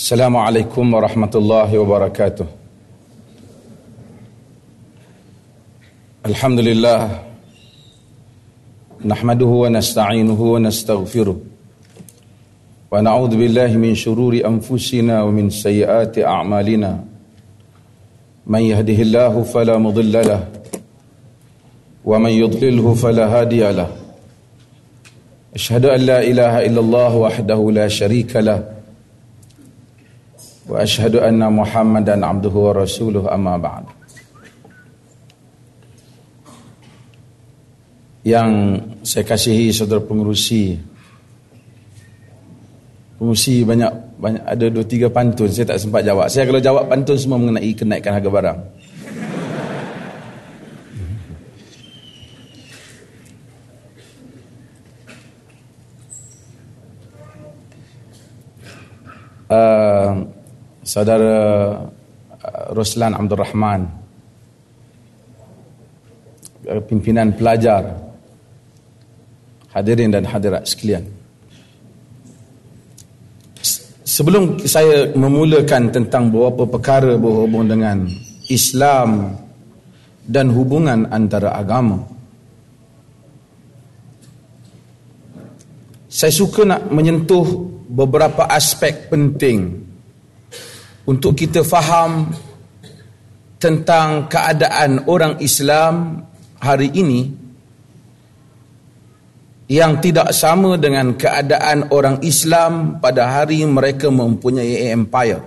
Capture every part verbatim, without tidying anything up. Assalamualaikum warahmatullahi wabarakatuh. Alhamdulillah nahmaduhu wa nasta'inuhu wa nastaghfiruh wa na'udzu billahi min shururi anfusina wa min sayyiati a'malina. Man yahdihillahu fala mudilla lah wa man yudlilhu fala hadiya lah. Ashhadu an la ilaha illallah wahdahu la sharika lah. Wa ashhadu anna Muhammadan abduhu wa rasuluhu, amma ba'd. Yang saya kasihi saudara pengerusi, pengerusi banyak banyak ada dua tiga pantun saya tak sempat jawab. Saya kalau jawab pantun semua mengenai kenaikan harga barang. Uh, Saudara Ruslan Abdul Rahman, pimpinan pelajar, hadirin dan hadirat sekalian. Sebelum saya memulakan tentang beberapa perkara berhubung dengan Islam dan hubungan antara agama, saya suka nak menyentuh beberapa aspek penting untuk kita faham tentang keadaan orang Islam hari ini yang tidak sama dengan keadaan orang Islam pada hari mereka mempunyai empire.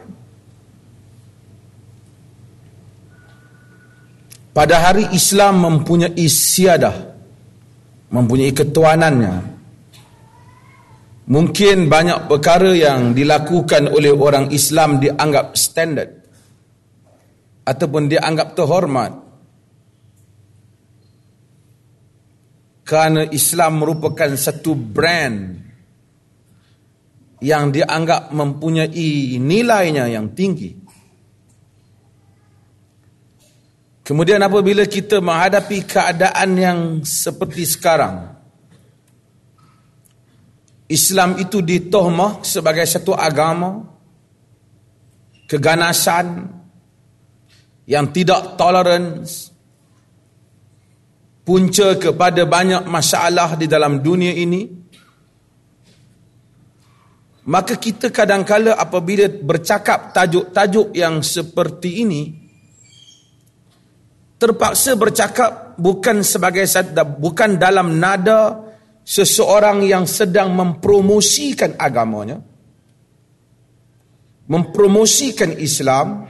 Pada hari Islam mempunyai siadah, mempunyai ketuanannya. Mungkin banyak perkara yang dilakukan oleh orang Islam dianggap standard ataupun dianggap terhormat, kerana Islam merupakan satu brand yang dianggap mempunyai nilainya yang tinggi. Kemudian apabila kita menghadapi keadaan yang seperti sekarang, Islam itu ditohmah sebagai satu agama keganasan yang tidak tolerans, punca kepada banyak masalah di dalam dunia ini. Maka kita kadang-kala apabila bercakap tajuk-tajuk yang seperti ini, terpaksa bercakap bukan sebagai bukan dalam nada seseorang yang sedang mempromosikan agamanya, mempromosikan Islam,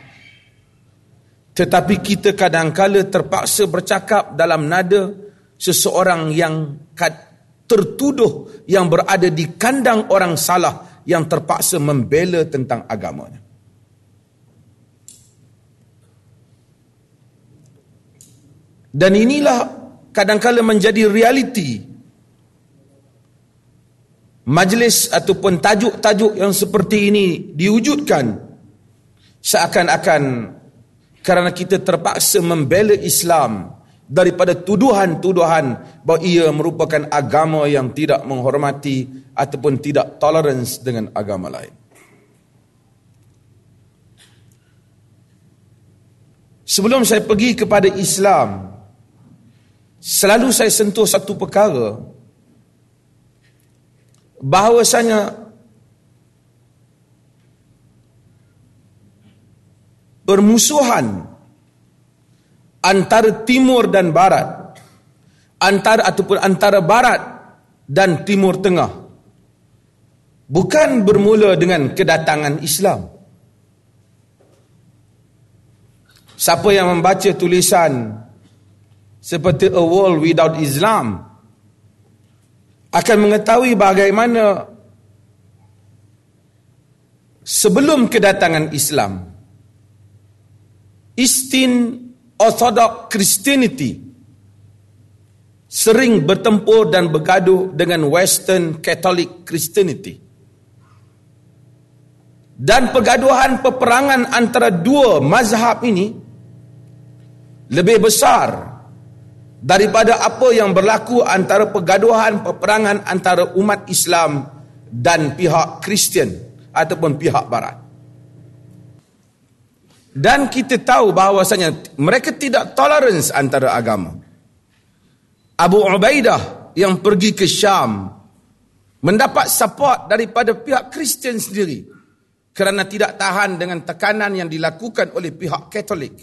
tetapi kita kadangkala terpaksa bercakap dalam nada seseorang yang tertuduh, yang berada di kandang orang salah, yang terpaksa membela tentang agamanya. Dan inilah kadangkala menjadi realiti majlis ataupun tajuk-tajuk yang seperti ini diwujudkan seakan-akan kerana kita terpaksa membela Islam daripada tuduhan-tuduhan bahawa ia merupakan agama yang tidak menghormati ataupun tidak tolerans dengan agama lain. Sebelum saya pergi kepada Islam, selalu saya sentuh satu perkara, bahawasanya permusuhan antara timur dan barat, antara ataupun antara barat dan timur tengah, bukan bermula dengan kedatangan Islam. Siapa yang membaca tulisan seperti A World Without Islam akan mengetahui bagaimana sebelum kedatangan Islam, Eastern Orthodox Christianity sering bertempur dan bergaduh dengan Western Catholic Christianity. Dan pergaduhan peperangan antara dua mazhab ini lebih besar daripada apa yang berlaku antara pergaduhan peperangan antara umat Islam dan pihak Kristian ataupun pihak barat. Dan kita tahu bahawasanya mereka tidak tolerans antara agama. Abu Ubaidah yang pergi ke Syam mendapat support daripada pihak Kristian sendiri kerana tidak tahan dengan tekanan yang dilakukan oleh pihak Katolik.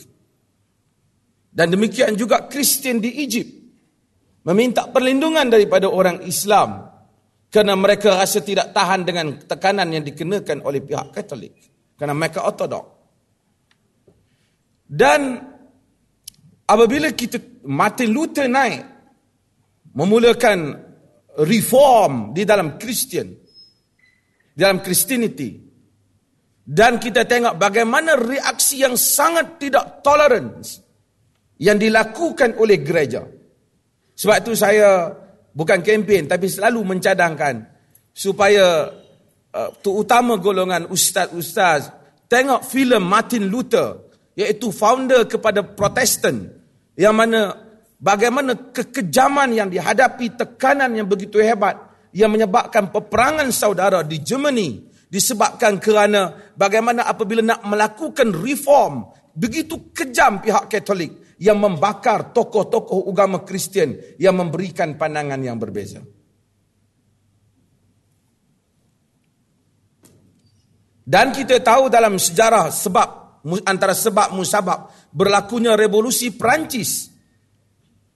Dan demikian juga Kristian di Egypt meminta perlindungan daripada orang Islam kerana mereka rasa tidak tahan dengan tekanan yang dikenakan oleh pihak Katolik kerana mereka ortodok. Dan apabila kita Martin Luther naik memulakan reform di dalam Kristian, di dalam Christianity, dan kita tengok bagaimana reaksi yang sangat tidak tolerans yang dilakukan oleh gereja. Sebab itu saya bukan kempen tapi selalu mencadangkan supaya uh, terutama golongan ustaz-ustaz tengok filem Martin Luther, iaitu founder kepada Protestan, yang mana bagaimana kekejaman yang dihadapi, tekanan yang begitu hebat yang menyebabkan peperangan saudara di Germany disebabkan kerana bagaimana apabila nak melakukan reform begitu kejam pihak Katolik yang membakar tokoh-tokoh agama Kristian yang memberikan pandangan yang berbeza. Dan kita tahu dalam sejarah sebab antara sebab musabab berlakunya revolusi Perancis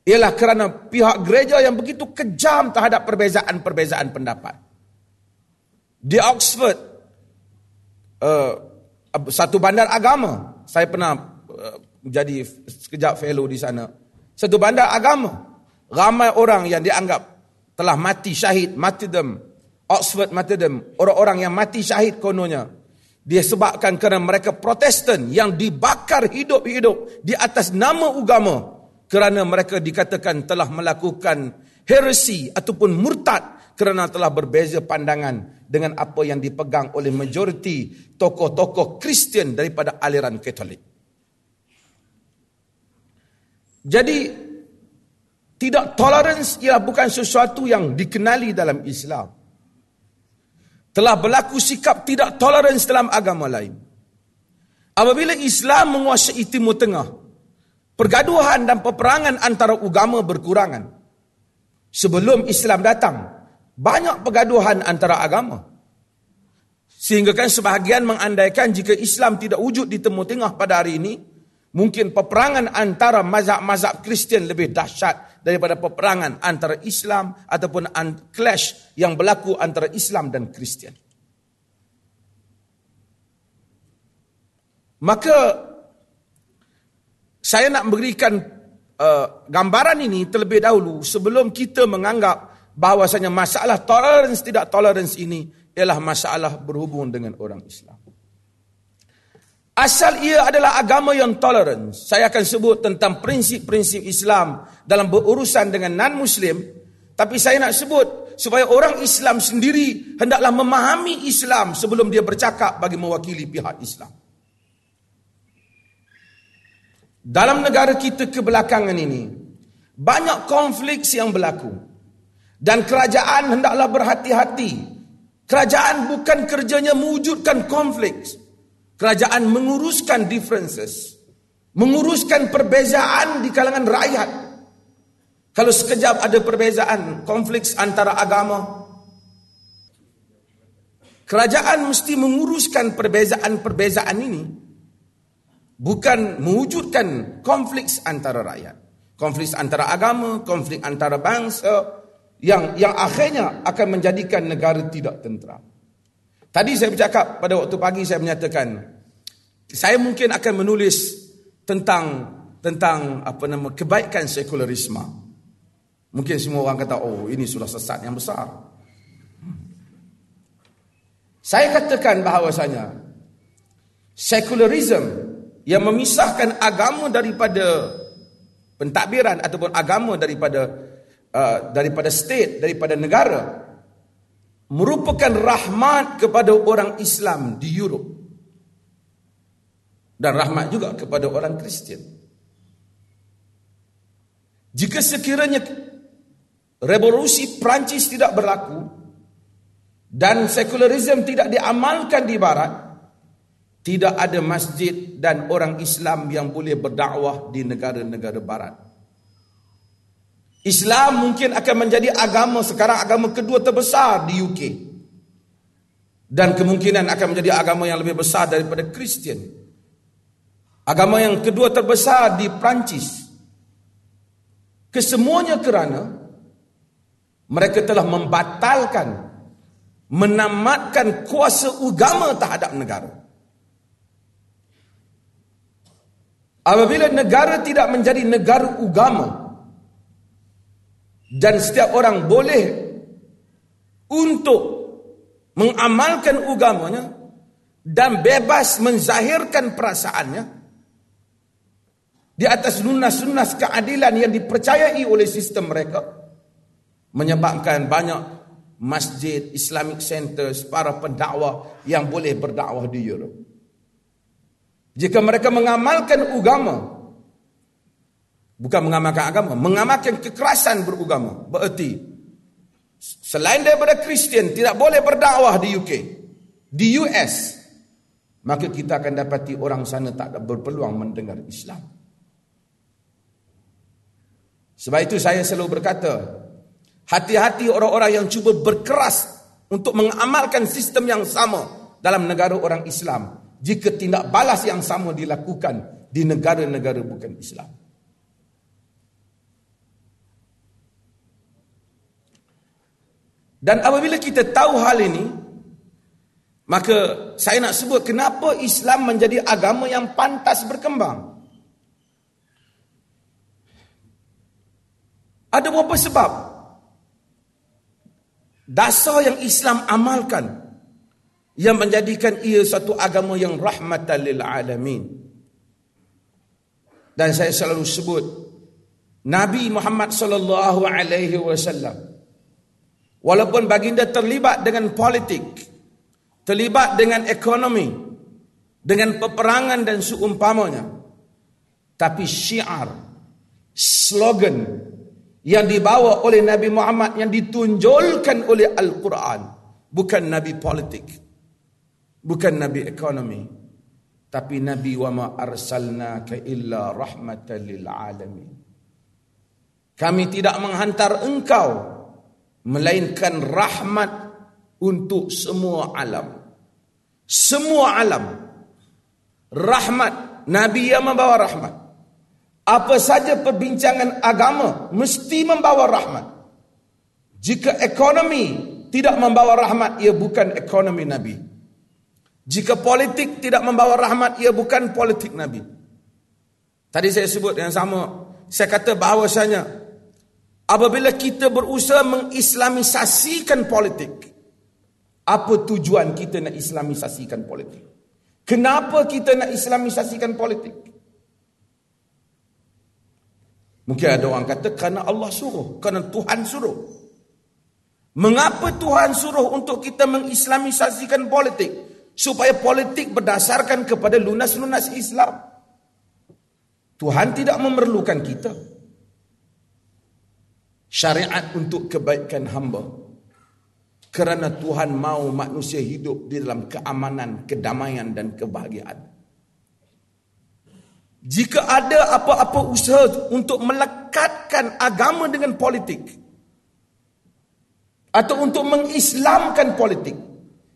ialah kerana pihak gereja yang begitu kejam terhadap perbezaan-perbezaan pendapat. Di Oxford, uh, satu bandar agama, saya pernah uh, jadi sekejap fellow di sana, satu bandar agama, ramai orang yang dianggap telah mati syahid, martyrdom, Oxford martyrdom, orang-orang yang mati syahid kononnya disebabkan kerana mereka Protestan yang dibakar hidup-hidup di atas nama agama kerana mereka dikatakan telah melakukan heresi ataupun murtad kerana telah berbeza pandangan dengan apa yang dipegang oleh majoriti tokoh-tokoh Kristian daripada aliran Katolik. Jadi tidak tolerans ialah bukan sesuatu yang dikenali dalam Islam. Telah berlaku sikap tidak tolerans dalam agama lain. Apabila Islam menguasai Timur Tengah, pergaduhan dan peperangan antara agama berkurangan. Sebelum Islam datang, banyak pergaduhan antara agama. Sehingga kan sebahagian mengandaikan jika Islam tidak wujud di Timur Tengah pada hari ini, mungkin peperangan antara mazhab-mazhab Kristian lebih dahsyat daripada peperangan antara Islam ataupun clash yang berlaku antara Islam dan Kristian. Maka saya nak memberikan uh, gambaran ini terlebih dahulu sebelum kita menganggap bahawasanya masalah tolerans tidak tolerans ini ialah masalah berhubung dengan orang Islam. Asal ia adalah agama yang toleran. Saya akan sebut tentang prinsip-prinsip Islam dalam berurusan dengan non-Muslim. Tapi saya nak sebut supaya orang Islam sendiri hendaklah memahami Islam sebelum dia bercakap bagi mewakili pihak Islam. Dalam negara kita kebelakangan ini, banyak konflik yang berlaku. Dan kerajaan hendaklah berhati-hati. Kerajaan bukan kerjanya mewujudkan konflik. Kerajaan menguruskan differences, menguruskan perbezaan di kalangan rakyat. Kalau sekejap ada perbezaan, konflik antara agama, kerajaan mesti menguruskan perbezaan-perbezaan ini, bukan mewujudkan konflik antara rakyat, konflik antara agama, konflik antara bangsa yang yang akhirnya akan menjadikan negara tidak tenteram. Tadi saya bercakap pada waktu pagi, saya menyatakan saya mungkin akan menulis tentang tentang apa nama kebaikan sekularisme. Mungkin semua orang kata, oh ini sudah sesat yang besar. Saya katakan bahawasanya sekularisme yang memisahkan agama daripada pentadbiran ataupun agama daripada uh, daripada state, daripada negara, merupakan rahmat kepada orang Islam di Europe dan rahmat juga kepada orang Kristian. Jika sekiranya revolusi Perancis tidak berlaku dan sekularisme tidak diamalkan di Barat, Tidak ada masjid dan orang Islam yang boleh berdakwah di negara-negara barat. Islam mungkin akan menjadi agama sekarang agama kedua terbesar di U K. Dan kemungkinan akan menjadi agama yang lebih besar daripada Kristian. Agama yang kedua terbesar di Perancis. Kesemuanya kerana mereka telah membatalkan, menamatkan kuasa agama terhadap negara. Apabila negara tidak menjadi negara agama, dan setiap orang boleh untuk mengamalkan agamanya dan bebas menzahirkan perasaannya di atas lunas-lunas keadilan yang dipercayai oleh sistem mereka, menyebabkan banyak masjid, Islamic centers, para pendakwah yang boleh berdakwah di Europe. Jika mereka mengamalkan agama, bukan mengamalkan agama, mengamalkan kekerasan beragama, bererti selain daripada Kristian tidak boleh berdakwah di U K, di U S, maka kita akan dapati orang sana tak berpeluang mendengar Islam. Sebab itu saya selalu berkata, hati-hati orang-orang yang cuba berkeras untuk mengamalkan sistem yang sama dalam negara orang Islam, jika tindak balas yang sama dilakukan di negara-negara bukan Islam. Dan apabila kita tahu hal ini, maka saya nak sebut kenapa Islam menjadi agama yang pantas berkembang. Ada beberapa sebab. Dasar yang Islam amalkan yang menjadikan ia satu agama yang rahmatan lil alamin. Dan saya selalu sebut Nabi Muhammad sallallahu alaihi wasallam, walaupun baginda terlibat dengan politik, terlibat dengan ekonomi, dengan peperangan dan seumpamanya, tapi syiar, slogan yang dibawa oleh Nabi Muhammad, yang ditunjolkan oleh Al-Quran, bukan Nabi politik, bukan Nabi ekonomi, tapi Nabi wa ma arsalnaka illa rahmatan lil alamin. Kami tidak menghantar engkau melainkan rahmat untuk semua alam. Semua alam. Rahmat. Nabi yang membawa rahmat. Apa saja perbincangan agama mesti membawa rahmat. Jika ekonomi tidak membawa rahmat, ia bukan ekonomi Nabi. Jika politik tidak membawa rahmat, ia bukan politik Nabi. Tadi saya sebut yang sama. Saya kata bahawasanya apabila kita berusaha mengislamisasikan politik, apa tujuan kita nak islamisasikan politik? Kenapa kita nak islamisasikan politik? Mungkin ada orang kata kerana Allah suruh, kerana Tuhan suruh. Mengapa Tuhan suruh untuk kita mengislamisasikan politik? Supaya politik berdasarkan kepada lunas-lunas Islam. Tuhan tidak memerlukan kita. Syariat untuk kebaikan hamba. Kerana Tuhan mahu manusia hidup di dalam keamanan, kedamaian dan kebahagiaan. Jika ada apa-apa usaha untuk melekatkan agama dengan politik, atau untuk mengislamkan politik,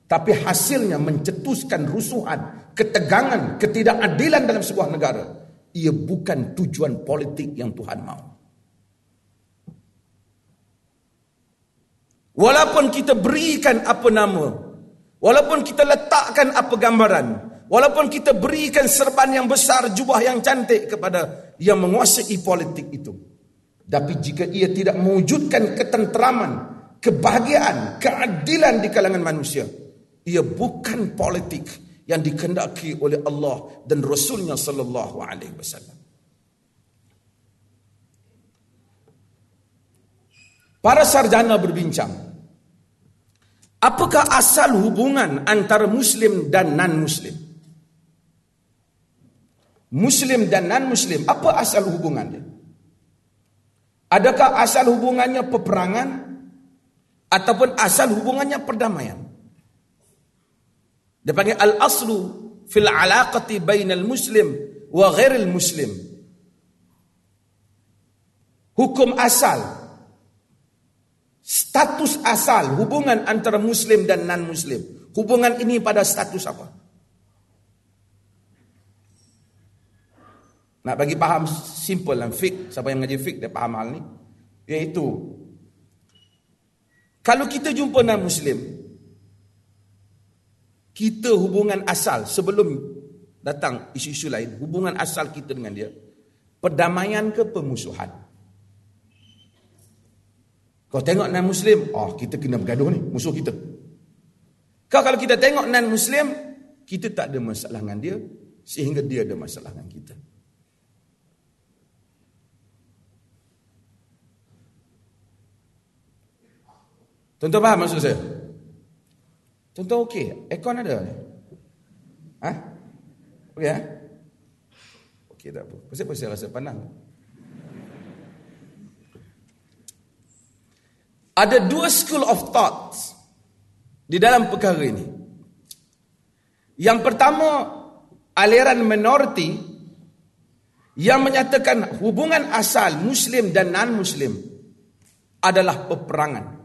tapi hasilnya mencetuskan rusuhan, ketegangan, ketidakadilan dalam sebuah negara, ia bukan tujuan politik yang Tuhan mahu. Walaupun kita berikan apa nama, walaupun kita letakkan apa gambaran, walaupun kita berikan serban yang besar, jubah yang cantik kepada yang menguasai politik itu, tapi jika ia tidak mewujudkan ketenteraman, kebahagiaan, keadilan di kalangan manusia, ia bukan politik yang dikehendaki oleh Allah dan Rasulnya sallallahu alaihi wasallam. Para sarjana berbincang, apakah asal hubungan antara Muslim dan non-Muslim? Muslim dan non-Muslim, apa asal hubungannya? Adakah asal hubungannya peperangan? Ataupun asal hubungannya perdamaian? Dia panggil al-aslu fil alaqati bainal muslim wa ghairil muslim. Hukum asal, status asal hubungan antara muslim dan non-muslim. Hubungan ini pada status apa? Nak bagi faham simple dan fiqh, siapa yang ngaji fiqh dia faham hal ni. Iaitu kalau kita jumpa non-muslim, kita hubungan asal sebelum datang isu-isu lain, hubungan asal kita dengan dia perdamaian ke pemusuhan? Kau tengok non-muslim, oh kita kena bergaduh ni, musuh kita. Kau kalau kita tengok non-muslim, kita tak ada masalah dengan dia sehingga dia ada masalah dengan kita. Tuan-tuan faham maksud saya? Contoh okey, aircon ada ni. Ha? Okey eh? Okey tak apa. Pasal-pasal rasa panas. Ada dua school of thought di dalam perkara ini. Yang pertama, aliran minoriti yang menyatakan hubungan asal muslim dan non-muslim adalah peperangan.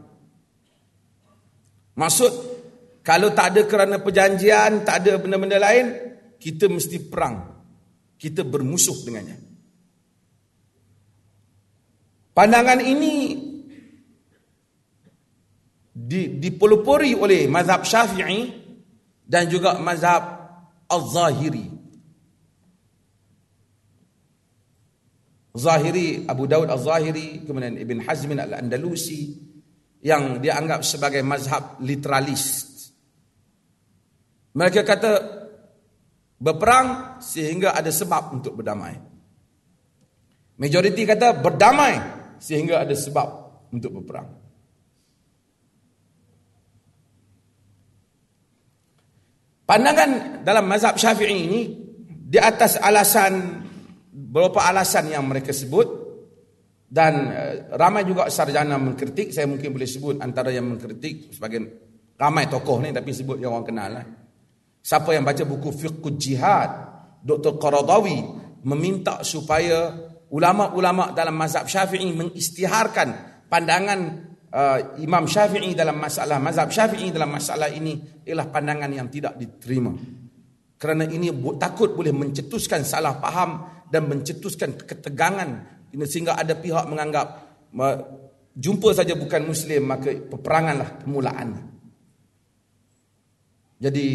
Maksud, kalau tak ada kerana perjanjian, tak ada benda-benda lain, kita mesti perang. Kita bermusuh dengannya. Pandangan ini dipelopori oleh mazhab Syafi'i dan juga mazhab Al-Zahiri. Zahiri, Abu Daud Al-Zahiri, kemudian Ibn Hazm Al-Andalusi, yang dianggap sebagai mazhab literalis. Mereka kata berperang sehingga ada sebab untuk berdamai. Majoriti kata berdamai sehingga ada sebab untuk berperang. Pandangan dalam mazhab Syafi'i ini di atas alasan, beberapa alasan yang mereka sebut, dan ramai juga sarjana mengkritik. Saya mungkin boleh sebut antara yang mengkritik sebagai ramai tokoh ni, tapi sebut yang orang kenal lah. Siapa yang baca buku Fiqhul Jihad, Doktor Qaradawi meminta supaya ulama-ulama dalam mazhab Syafi'i mengisytiharkan pandangan uh, Imam Syafi'i dalam masalah mazhab Syafi'i dalam masalah ini ialah pandangan yang tidak diterima. Kerana ini takut boleh mencetuskan salah faham dan mencetuskan ketegangan sehingga ada pihak menganggap jumpa saja bukan muslim maka peperanganlah permulaan. Jadi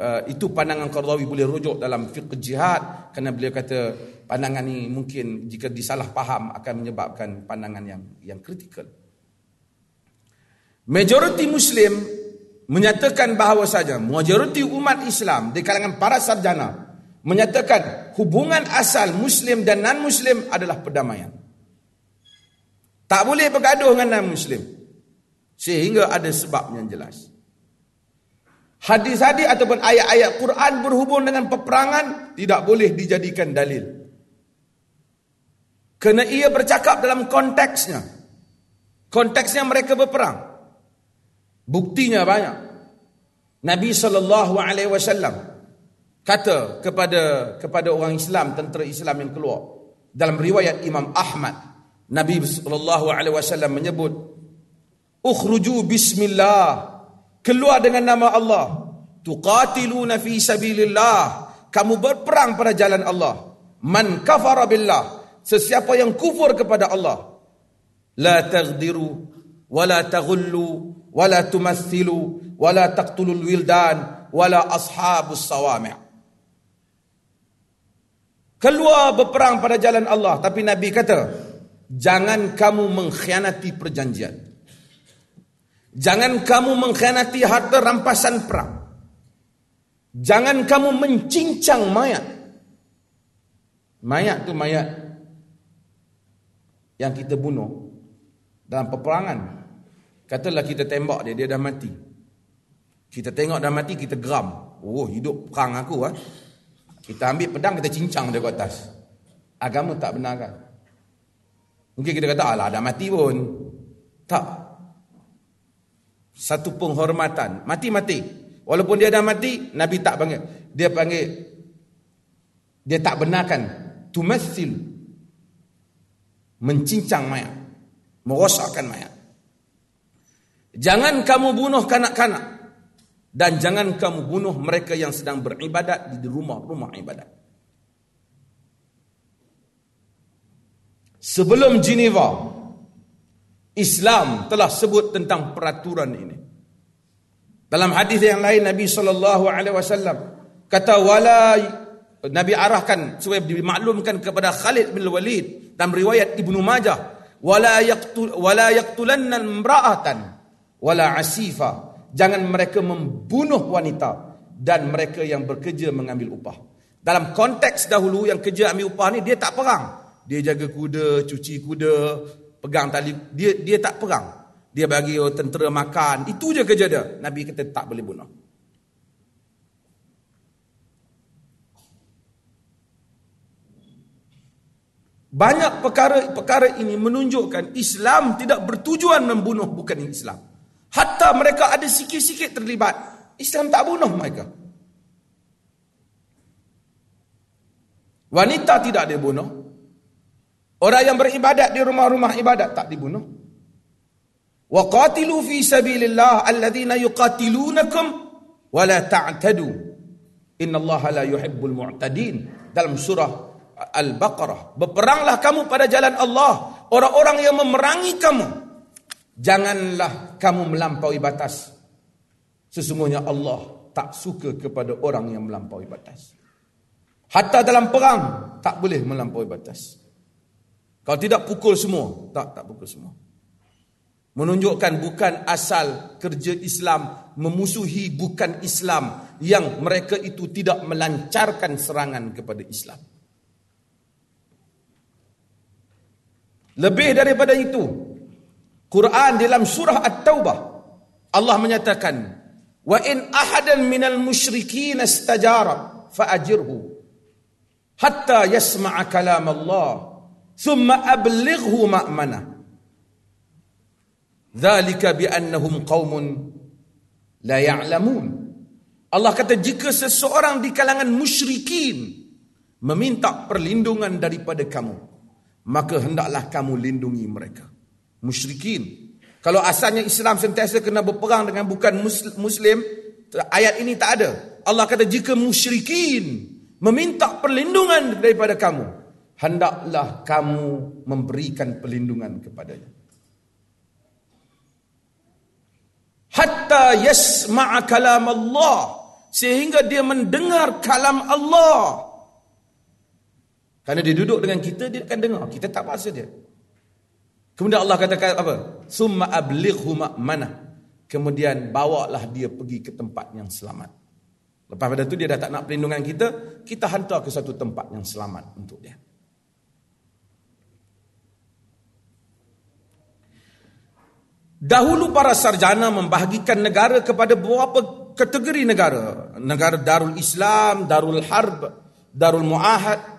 uh, itu pandangan Qardawi, boleh rujuk dalam Fiqh Jihad, kerana beliau kata pandangan ini mungkin jika disalah faham akan menyebabkan pandangan yang yang kritikal. Majoriti muslim menyatakan bahawa saja majoriti umat Islam di kalangan para sarjana menyatakan hubungan asal muslim dan non-muslim adalah perdamaian. Tak boleh bergaduh dengan non-muslim sehingga ada sebab yang jelas. Hadis-hadis ataupun ayat-ayat Quran berhubung dengan peperangan tidak boleh dijadikan dalil. Kerana ia bercakap dalam konteksnya. Konteksnya mereka berperang. Buktinya banyak. Nabi sallallahu alaihi wasallam kata kepada kepada orang Islam, tentera Islam yang keluar. Dalam riwayat Imam Ahmad, Nabi sallallahu alaihi wasallam menyebut, "Ukhruju bismillah." Keluar dengan nama Allah. Tuqatiluna fi sabilillah. Kamu berperang pada jalan Allah. Man kafara billah. Sesiapa yang kufur kepada Allah. La taghdiru. Wala taghullu. Wala tumathilu. Wala taqtulul wildan. Wala ashabus sawami'. Keluar berperang pada jalan Allah. Tapi Nabi kata, jangan kamu mengkhianati perjanjian. Jangan kamu mengkhianati harta rampasan perang. Jangan kamu mencincang mayat. Mayat tu mayat yang kita bunuh dalam peperangan. Katalah kita tembak dia, dia dah mati. Kita tengok dah mati, kita geram. Oh, hidup perang aku. Ha? Kita ambil pedang, kita cincang dia ke atas. Agama tak benar kan? Mungkin kita kata, alah dah mati pun. Tak. Satu penghormatan. Mati-mati. Walaupun dia dah mati, Nabi tak panggil. Dia panggil, dia tak benarkan. Tumathil, mencincang mayat, merosakkan mayat. Jangan kamu bunuh kanak-kanak, dan jangan kamu bunuh mereka yang sedang beribadat di rumah-rumah ibadat. Sebelum Geneva, Islam telah sebut tentang peraturan ini. Dalam hadis yang lain, Nabi sallallahu alaihi wasallam kata, wala, Nabi arahkan supaya dimaklumkan kepada Khalid bin Walid dalam riwayat Ibnu Majah, wala yaqtul wala yaqtulanna imra'atan wala asifa, jangan mereka membunuh wanita dan mereka yang bekerja mengambil upah. Dalam konteks dahulu yang kerja ambil upah ni, dia tak perang, dia jaga kuda, cuci kuda, pegang tali, dia dia tak perang. Dia bagi tentera makan. Itu je kerja dia. Nabi kata tak boleh bunuh. Banyak perkara-perkara ini menunjukkan Islam tidak bertujuan membunuh bukan Islam. Hatta mereka ada sikit-sikit terlibat, Islam tak bunuh mereka. Wanita tidak dibunuh. Orang yang beribadat di rumah-rumah ibadat tak dibunuh. وَقَاتِلُوا فِي سَبِيلِ اللَّهِ الَّذِينَ يُقَاتِلُونَكُمْ وَلَا تَعْتَدُوا إِنَّ اللَّهَ لَا يُحِبُّ الْمُعْتَدِينَ. Dalam surah Al-Baqarah, berperanglah kamu pada jalan Allah, orang-orang yang memerangi kamu, janganlah kamu melampaui batas, sesungguhnya Allah tak suka kepada orang yang melampaui batas. Hatta dalam perang tak boleh melampaui batas. Kalau tidak, pukul semua. Tak, tak pukul semua. Menunjukkan bukan asal kerja Islam memusuhi bukan Islam, yang mereka itu tidak melancarkan serangan kepada Islam. Lebih daripada itu, Quran dalam surah At-Taubah, Allah menyatakan, wa in ahadan minal musyrikin istajara fa'ajirhu hatta yasma'a kalam Allah thumma ablighhu ma'manah dzalika bi annahum qaumun la ya'lamun. Allah kata, jika seseorang di kalangan musyrikin meminta perlindungan daripada kamu, maka hendaklah kamu lindungi mereka. Musyrikin, kalau asalnya Islam sentiasa kena berperang dengan bukan muslim, ayat ini tak ada. Allah kata, jika musyrikin meminta perlindungan daripada kamu, hendaklah kamu memberikan perlindungan kepadanya. Hatta yasma'a kalam Allah, sehingga dia mendengar kalam Allah. Kerana dia duduk dengan kita, dia akan dengar, kita tak bahasa dia. Kemudian Allah katakan apa? Summa ablighu ma'manah, kemudian bawalah dia pergi ke tempat yang selamat. Lepas pada tu dia dah tak nak perlindungan kita, kita hantar ke satu tempat yang selamat untuk dia. Dahulu para sarjana membahagikan negara kepada beberapa kategori negara. Negara Darul Islam, Darul Harb, Darul Muahad.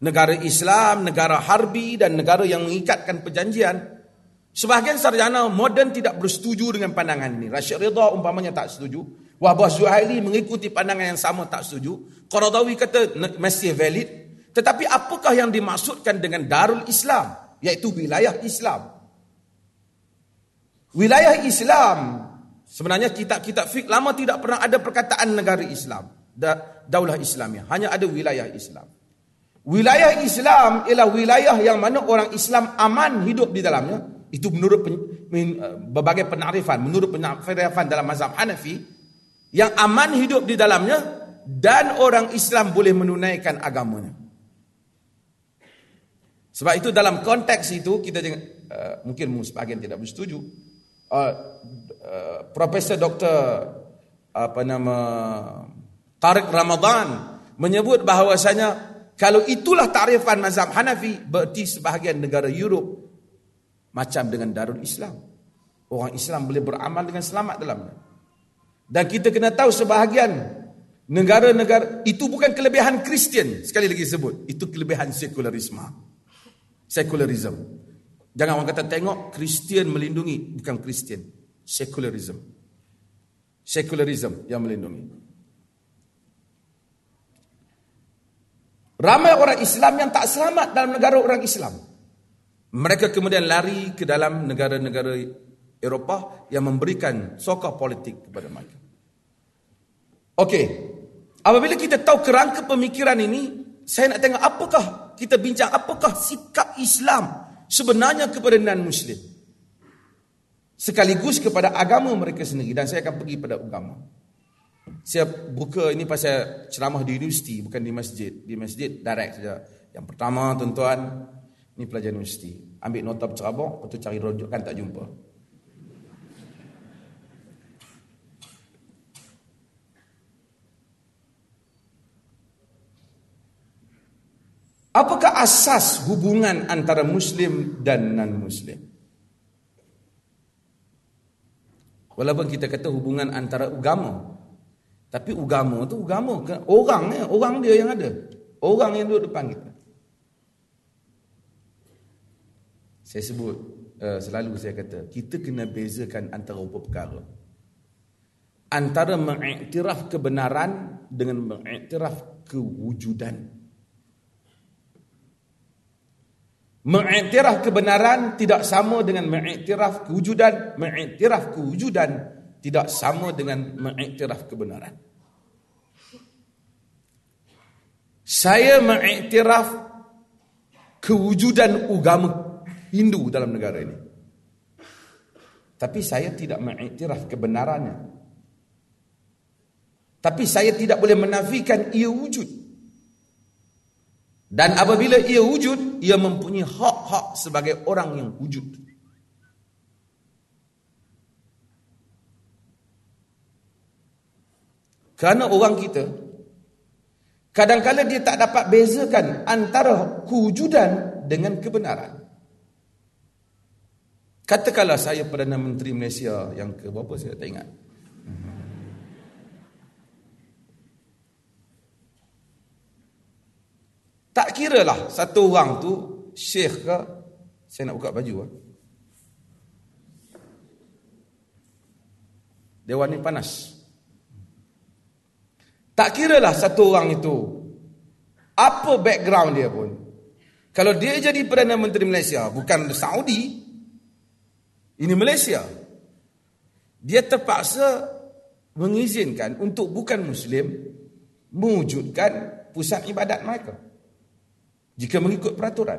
Negara Islam, negara Harbi, dan negara yang mengikatkan perjanjian. Sebahagian sarjana moden tidak bersetuju dengan pandangan ini. Rashid Ridha umpamanya tak setuju. Wahbah Zuhaili mengikuti pandangan yang sama, tak setuju. Qaradawi kata masih valid. Tetapi apakah yang dimaksudkan dengan Darul Islam, iaitu wilayah Islam? Wilayah Islam, sebenarnya kitab-kitab fiqh lama tidak pernah ada perkataan negara Islam, daulah Islamiah. Hanya ada wilayah Islam. Wilayah Islam ialah wilayah yang mana orang Islam aman hidup di dalamnya. Itu menurut berbagai penarifan, menurut penarifan dalam mazhab Hanafi, yang aman hidup di dalamnya dan orang Islam boleh menunaikan agamanya. Sebab itu dalam konteks itu kita jangan, uh, mungkin sebahagian tidak bersetuju. Uh, uh, Profesor Doktor apa nama Tariq Ramadan menyebut bahawasanya kalau itulah tarifan mazhab Hanafi, berarti sebahagian negara Europe macam dengan Darul Islam, orang Islam boleh beramal dengan selamat dalamnya. Dan kita kena tahu sebahagian negara-negara itu bukan kelebihan Kristian, sekali lagi sebut, itu kelebihan sekularisme. Sekularism. Jangan orang kata tengok Kristian melindungi, bukan Kristian. Sekularism. sekularisme yang melindungi. Ramai orang Islam yang tak selamat dalam negara orang Islam. Mereka kemudian lari ke dalam negara-negara Eropah yang memberikan sokong politik kepada mereka. Okey, apabila kita tahu kerangka pemikiran ini, saya nak tengok apakah kita bincang, apakah sikap Islam sebenarnya kepada non-Muslim, sekaligus kepada agama mereka sendiri. Dan saya akan pergi pada agama. Saya buka ini pasal ceramah di universiti, bukan di masjid. Di masjid direct saja. Yang pertama tuan-tuan, ni pelajar universiti, ambil nota bercerabak, lepas tu cari rujukan tak jumpa. Apakah asas hubungan antara Muslim dan non-Muslim? Walaupun kita kata hubungan antara agama, tapi agama tu agama, orang ni, orang dia yang ada, orang yang duduk depan kita. Saya sebut, selalu saya kata, kita kena bezakan antara beberapa perkara. Antara mengiktiraf kebenaran dengan mengiktiraf kewujudan. Mengiktiraf kebenaran tidak sama dengan mengiktiraf kewujudan. Mengiktiraf kewujudan tidak sama dengan mengiktiraf kebenaran. Saya mengiktiraf kewujudan agama Hindu dalam negara ini, tapi saya tidak mengiktiraf kebenarannya. Tapi saya tidak boleh menafikan ia wujud. Dan apabila ia wujud, ia mempunyai hak-hak sebagai orang yang wujud. Kerana orang kita kadang-kadang dia tak dapat bezakan antara kewujudan dengan kebenaran. Katakanlah saya Perdana Menteri Malaysia yang ke berapa saya tak ingat. Tak kiralah satu orang tu syekh ke, saya nak buka baju ah. Dewan ni panas. Tak kiralah satu orang itu apa background dia pun. Kalau dia jadi Perdana Menteri Malaysia, bukan Saudi, ini Malaysia, dia terpaksa mengizinkan untuk bukan Muslim mewujudkan pusat ibadat mereka jika mengikut peraturan.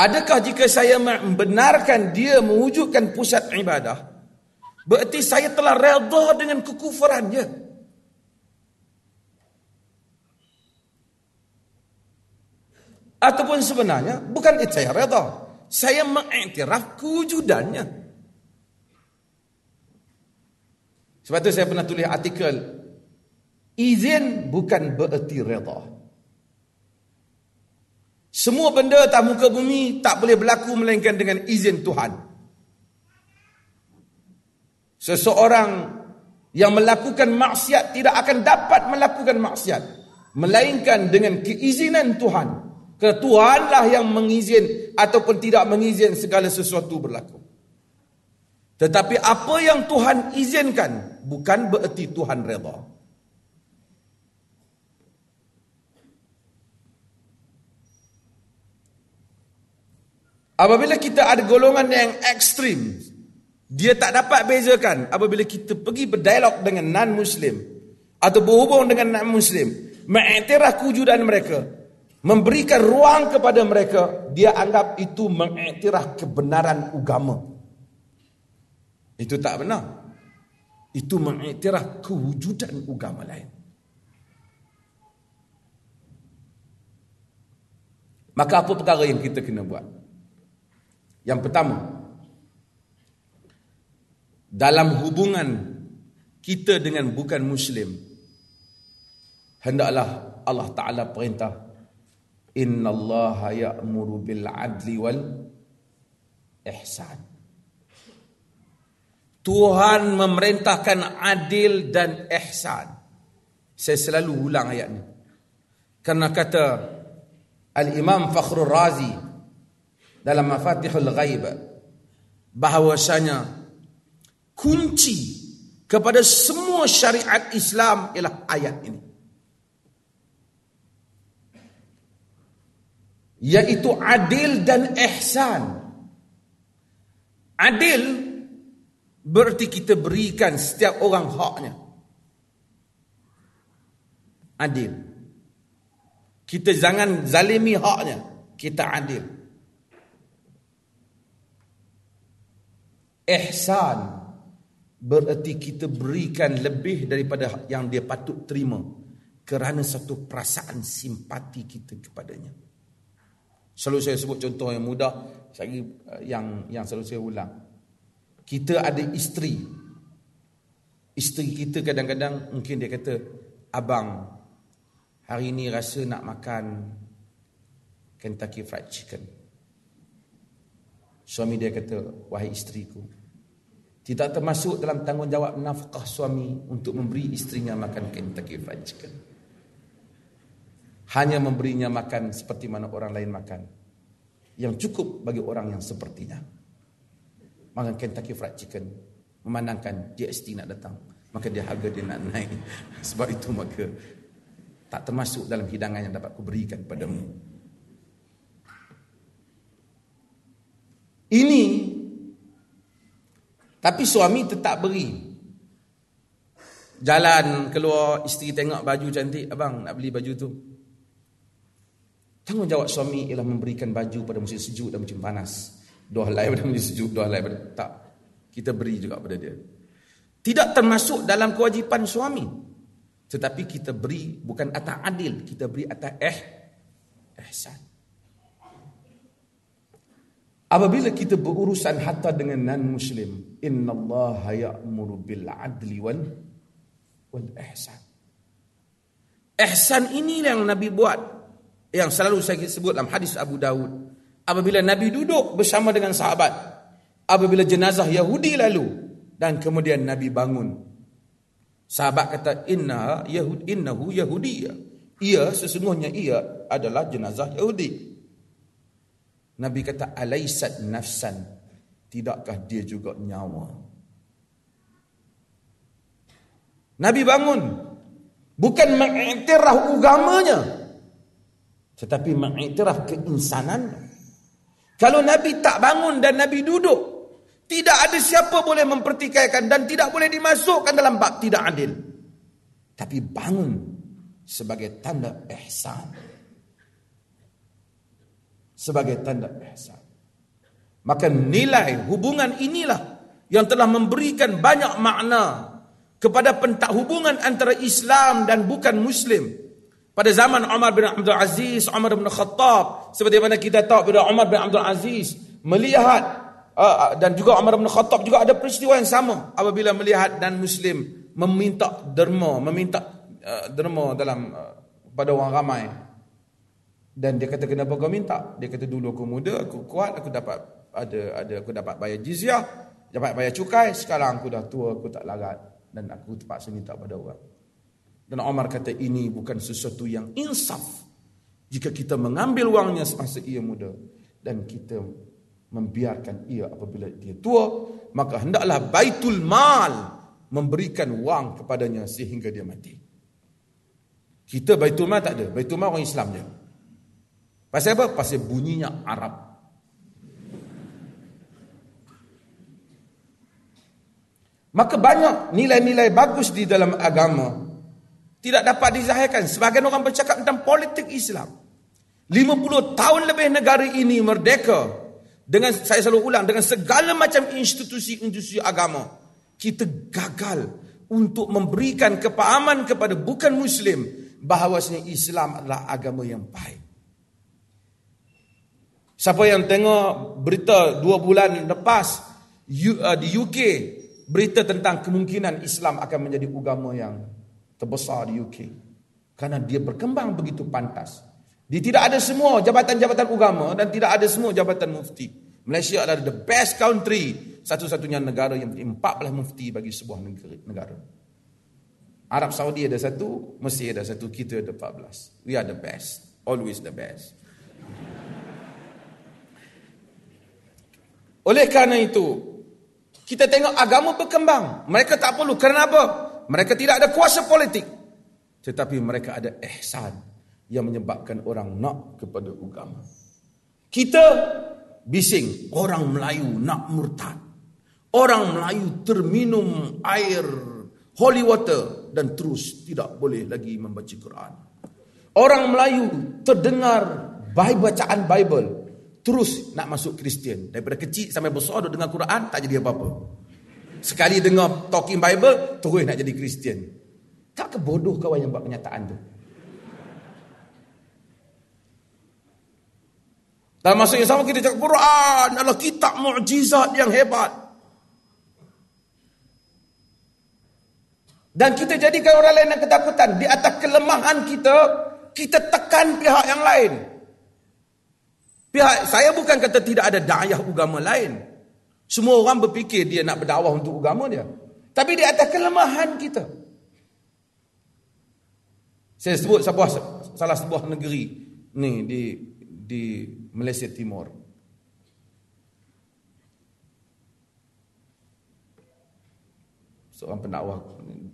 Adakah jika saya membenarkan dia mewujudkan pusat ibadah, berarti saya telah redha dengan kekufurannya? Ataupun sebenarnya bukan saya redha, saya mengiktiraf kewujudannya. Sebab tu saya pernah tulis artikel, izin bukan bererti redha. Semua benda atas muka bumi tak boleh berlaku melainkan dengan izin Tuhan. Seseorang yang melakukan maksiat tidak akan dapat melakukan maksiat melainkan dengan keizinan Tuhan. Kerana Tuhanlah yang mengizin ataupun tidak mengizin segala sesuatu berlaku. Tetapi apa yang Tuhan izinkan bukan bererti Tuhan redha. Apabila kita ada golongan yang ekstrim, dia tak dapat bezakan. Apabila kita pergi berdialog dengan non-Muslim atau berhubung dengan non-Muslim, mengiktiraf kewujudan mereka, memberikan ruang kepada mereka, dia anggap itu mengiktiraf kebenaran agama. Itu tak benar. Itu mengiktiraf kewujudan agama lain. Maka apa perkara yang kita kena buat? Yang pertama, dalam hubungan kita dengan bukan Muslim, hendaklah Allah Ta'ala perintah, innallaha ya'muru bil adli wal ihsan. Tuhan memerintahkan adil dan ihsan. Saya selalu ulang ayat ni kerana kata Al-Imam Fakhrul Razi dalam Mafatihul Ghaib bahawasanya kunci kepada semua syariat Islam ialah ayat ini, iaitu adil dan ihsan. Adil berarti kita berikan setiap orang haknya. Adil. Kita jangan zalimi haknya. Kita adil. Ihsan berarti kita berikan lebih daripada yang dia patut terima kerana satu perasaan simpati kita kepadanya. Selalu saya sebut contoh yang mudah, lagi yang yang selalu saya ulang. Kita ada isteri. Isteri kita kadang-kadang mungkin dia kata, "Abang, hari ni rasa nak makan Kentucky Fried Chicken." Suami dia kata, "Wahai isteriku, tidak termasuk dalam tanggungjawab nafkah suami untuk memberi isterinya makan Kentucky Fried Chicken. Hanya memberinya makan seperti mana orang lain makan, yang cukup bagi orang yang sepertinya." Makan Kentucky Fried Chicken, memandangkan G S T nak datang, maka dia harga dia nak naik. Sebab itu maka tak termasuk dalam hidangan yang dapat kuberikan padamu. Ini, tapi suami tetap beri. Jalan keluar, isteri tengok baju cantik, "Abang nak beli baju tu." Tanggungjawab suami ialah memberikan baju pada musim sejuk dan musim panas. Dua helai pada musim sejuk, dua helai pada... Tak. Kita beri juga pada dia. Tidak termasuk dalam kewajipan suami. Tetapi kita beri bukan atas adil. Kita beri atas eh, ihsan. Apabila kita berurusan hatta dengan non-Muslim, Inna allaha ya'muru bil adli wal ihsan. Ihsan inilah yang Nabi buat. Yang selalu saya sebut dalam hadis Abu Daud. Apabila Nabi duduk bersama dengan sahabat. Apabila jenazah Yahudi lalu. Dan kemudian Nabi bangun. Sahabat kata, Inna Yahud, innahu Yahudiyah. Ia, sesungguhnya ia adalah jenazah Yahudi. Nabi kata, Alaisat nafsan. Tidakkah dia juga nyawa? Nabi bangun. Bukan mengiktiraf agamanya. Tetapi mengiktiraf keinsanan. Kalau Nabi tak bangun dan Nabi duduk, tidak ada siapa boleh mempertikaikan dan tidak boleh dimasukkan dalam bab tidak adil. Tapi bangun sebagai tanda ihsan. Sebagai tanda ihsan. Maka nilai hubungan inilah yang telah memberikan banyak makna kepada pentak hubungan antara Islam dan bukan Muslim. Pada zaman Umar bin Abdul Aziz, Umar bin Khattab, seperti mana kita tahu bila Umar bin Abdul Aziz melihat, dan juga Umar bin Khattab juga ada peristiwa yang sama apabila melihat dan Muslim meminta derma, meminta derma dalam pada orang ramai. Dan dia kata, "Kenapa kau minta?" Dia kata, "Dulu aku muda, aku kuat, aku dapat ada ada aku dapat bayar jizyah, dapat bayar cukai. Sekarang aku dah tua, aku tak larat dan aku terpaksa minta pada orang." Dan Omar kata, ini bukan sesuatu yang insaf jika kita mengambil wangnya semasa ia muda dan kita membiarkan ia apabila dia tua, maka hendaklah Baitul Mal memberikan wang kepadanya sehingga dia mati. Kita Baitul Mal tak ada. Baitul Mal orang Islam je. Pasal apa? Pasal bunyinya Arab. Maka banyak nilai-nilai bagus di dalam agama tidak dapat dizahirkan. Sebahagian orang bercakap tentang politik Islam. lima puluh tahun lebih negara ini merdeka. Dengan, saya selalu ulang, dengan segala macam institusi-institusi agama. Kita gagal untuk memberikan kepahaman kepada bukan Muslim bahawasanya Islam adalah agama yang baik. Siapa yang tengok berita dua bulan lepas di U K, berita tentang kemungkinan Islam akan menjadi agama yang terbesar di U K. Kerana dia berkembang begitu pantas. Dia tidak ada semua jabatan-jabatan agama dan tidak ada semua jabatan mufti. Malaysia adalah the best country. Satu-satunya negara yang empat belas mufti bagi sebuah negara. Arab Saudi ada satu, Mesir ada satu, kita ada empat belas. We are the best. Always the best. Oleh kerana itu, Kita tengok agama berkembang. Mereka tak perlu. Kerana apa? Mereka tidak ada kuasa politik. Tetapi mereka ada ihsan yang menyebabkan orang nak kepada agama. Kita bising. Orang Melayu nak murtad. Orang Melayu terminum air holy water dan terus tidak boleh lagi membaca Quran. Orang Melayu terdengar bacaan Bible, terus nak masuk Kristian. Daripada kecil sampai besar duduk dengar Quran, tak jadi apa-apa. Sekali dengar talking Bible, terus nak jadi Kristian. Tak kebodoh kawan yang buat kenyataan tu. Dalam masa yang sama kita cakap Quran adalah kitab mukjizat yang hebat. Dan kita jadikan orang lain yang ketakutan. Di atas kelemahan kita, kita tekan pihak yang lain. Pihak, saya bukan kata tidak ada da'ayah agama lain. Semua orang berfikir dia nak berdakwah untuk agama dia. Tapi di atas kelemahan kita. Saya sebut sebuah, salah sebuah negeri ni di di Malaysia Timur. Seorang pendakwah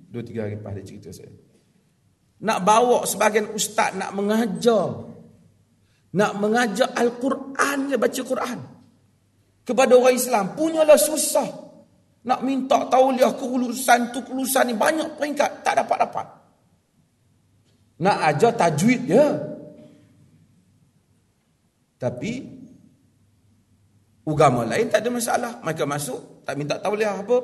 dua tiga hari lepas dia cerita saya. Nak bawa sebahagian ustaz nak mengajar Nak mengajak Al-Quran je, baca Quran kepada orang Islam. Punyalah susah. Nak minta tauliah kelulusan tu, kelulusan ni. Banyak peringkat. Tak dapat-dapat. Nak ajar tajwid dia. Tapi agama lain tak ada masalah. Mereka masuk. Tak minta tauliah apa.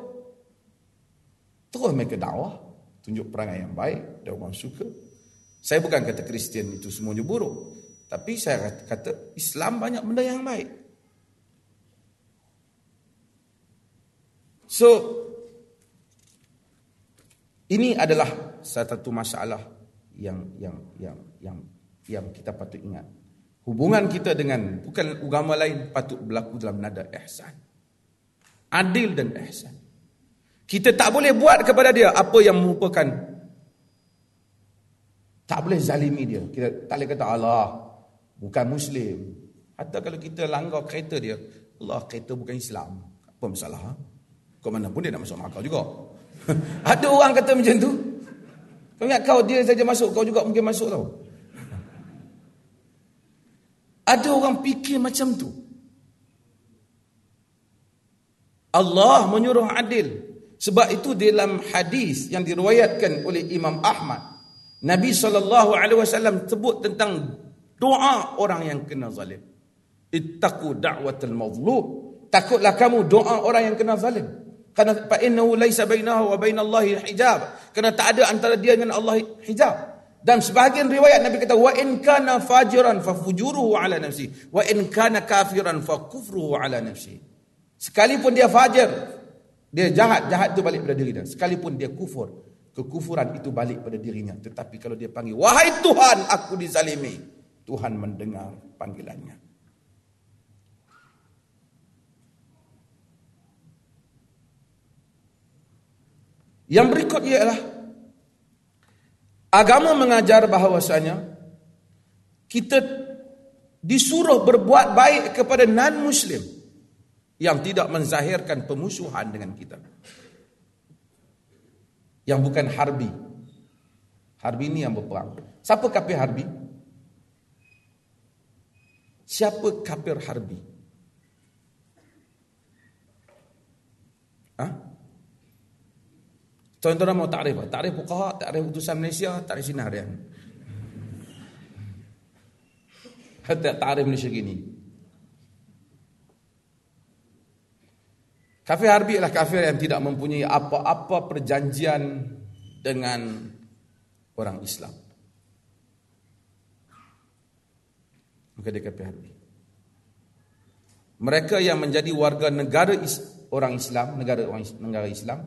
Terus mereka dakwah. Tunjuk perangai yang baik. Dan orang suka. Saya bukan kata Kristian itu semuanya buruk. Tapi saya kata Islam banyak benda yang baik. So ini adalah satu masalah yang yang yang yang yang kita patut ingat. Hubungan kita dengan bukan agama lain patut berlaku dalam nada ihsan. Adil dan ihsan. Kita tak boleh buat kepada dia apa yang merupakan, tak boleh zalimi dia. Kita tak boleh kata Allah bukan Muslim. Atau kalau kita langgar kereta dia, Allah kereta bukan Islam. Apa masalah? Ha? Kau mana pun dia nak masuk neraka juga. Ada orang kata macam tu. Kau ingat kau dia saja masuk, kau juga mungkin masuk tau. Ada orang fikir macam tu. Allah menyuruh adil. Sebab itu dalam hadis yang diriwayatkan oleh Imam Ahmad, Nabi sallallahu alaihi wasallam sebut tentang doa orang yang kena zalim. Ittaqu da'watal mazlum. Takutlah kamu doa orang yang kena zalim. Kerana fa innahu laysa bainahu wa bainallahi hijab. Kerana tak ada antara dia dengan Allah hijab. Dan sebahagian riwayat Nabi kata wa in kana fajiran fa fujuruhu ala nafsi wa in kana kafiran fa kufruhu ala nafsi. Sekalipun dia fajir, dia jahat, jahat itu balik pada dirinya. Sekalipun dia kufur, kekufuran itu balik pada dirinya. Tetapi kalau dia panggil wahai Tuhan aku dizalimi, Tuhan mendengar panggilannya. Yang berikut ialah agama mengajar bahawasanya kita disuruh berbuat baik kepada non-Muslim yang tidak menzahirkan pemusuhan dengan kita. Yang bukan harbi. Harbi ni yang berperang. Siapa kafir harbi? Siapa kafir harbi? Ha? Tuan-tuan mau takrif? Takrif fuqaha, takrif utusan Malaysia, takrif Sinarian. Hatta takrif Malaysia gini. Kafir harbi ialah kafir yang tidak mempunyai apa-apa perjanjian dengan orang Islam. Maka dia kafir harbi. Mereka yang menjadi warga negara is, orang Islam, negara orang negara Islam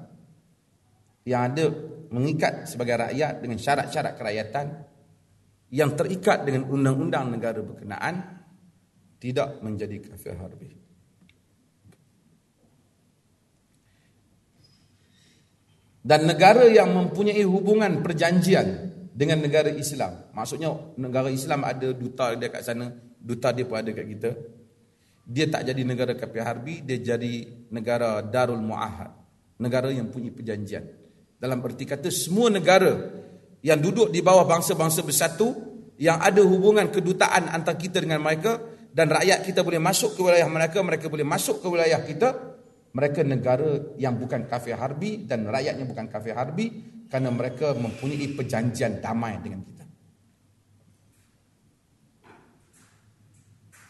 yang ada mengikat sebagai rakyat dengan syarat-syarat kerakyatan yang terikat dengan undang-undang negara berkenaan tidak menjadi kafir harbi. Dan negara yang mempunyai hubungan perjanjian dengan negara Islam. Maksudnya negara Islam ada duta dia kat sana, duta dia pun ada kat kita. Dia tak jadi negara kafir harbi, dia jadi negara darul muahad, negara yang punya perjanjian. Dalam erti kata, semua negara yang duduk di bawah bangsa-bangsa bersatu, yang ada hubungan kedutaan antara kita dengan mereka, dan rakyat kita boleh masuk ke wilayah mereka, mereka boleh masuk ke wilayah kita, mereka negara yang bukan kafir harbi dan rakyatnya bukan kafir harbi, kerana mereka mempunyai perjanjian damai dengan kita.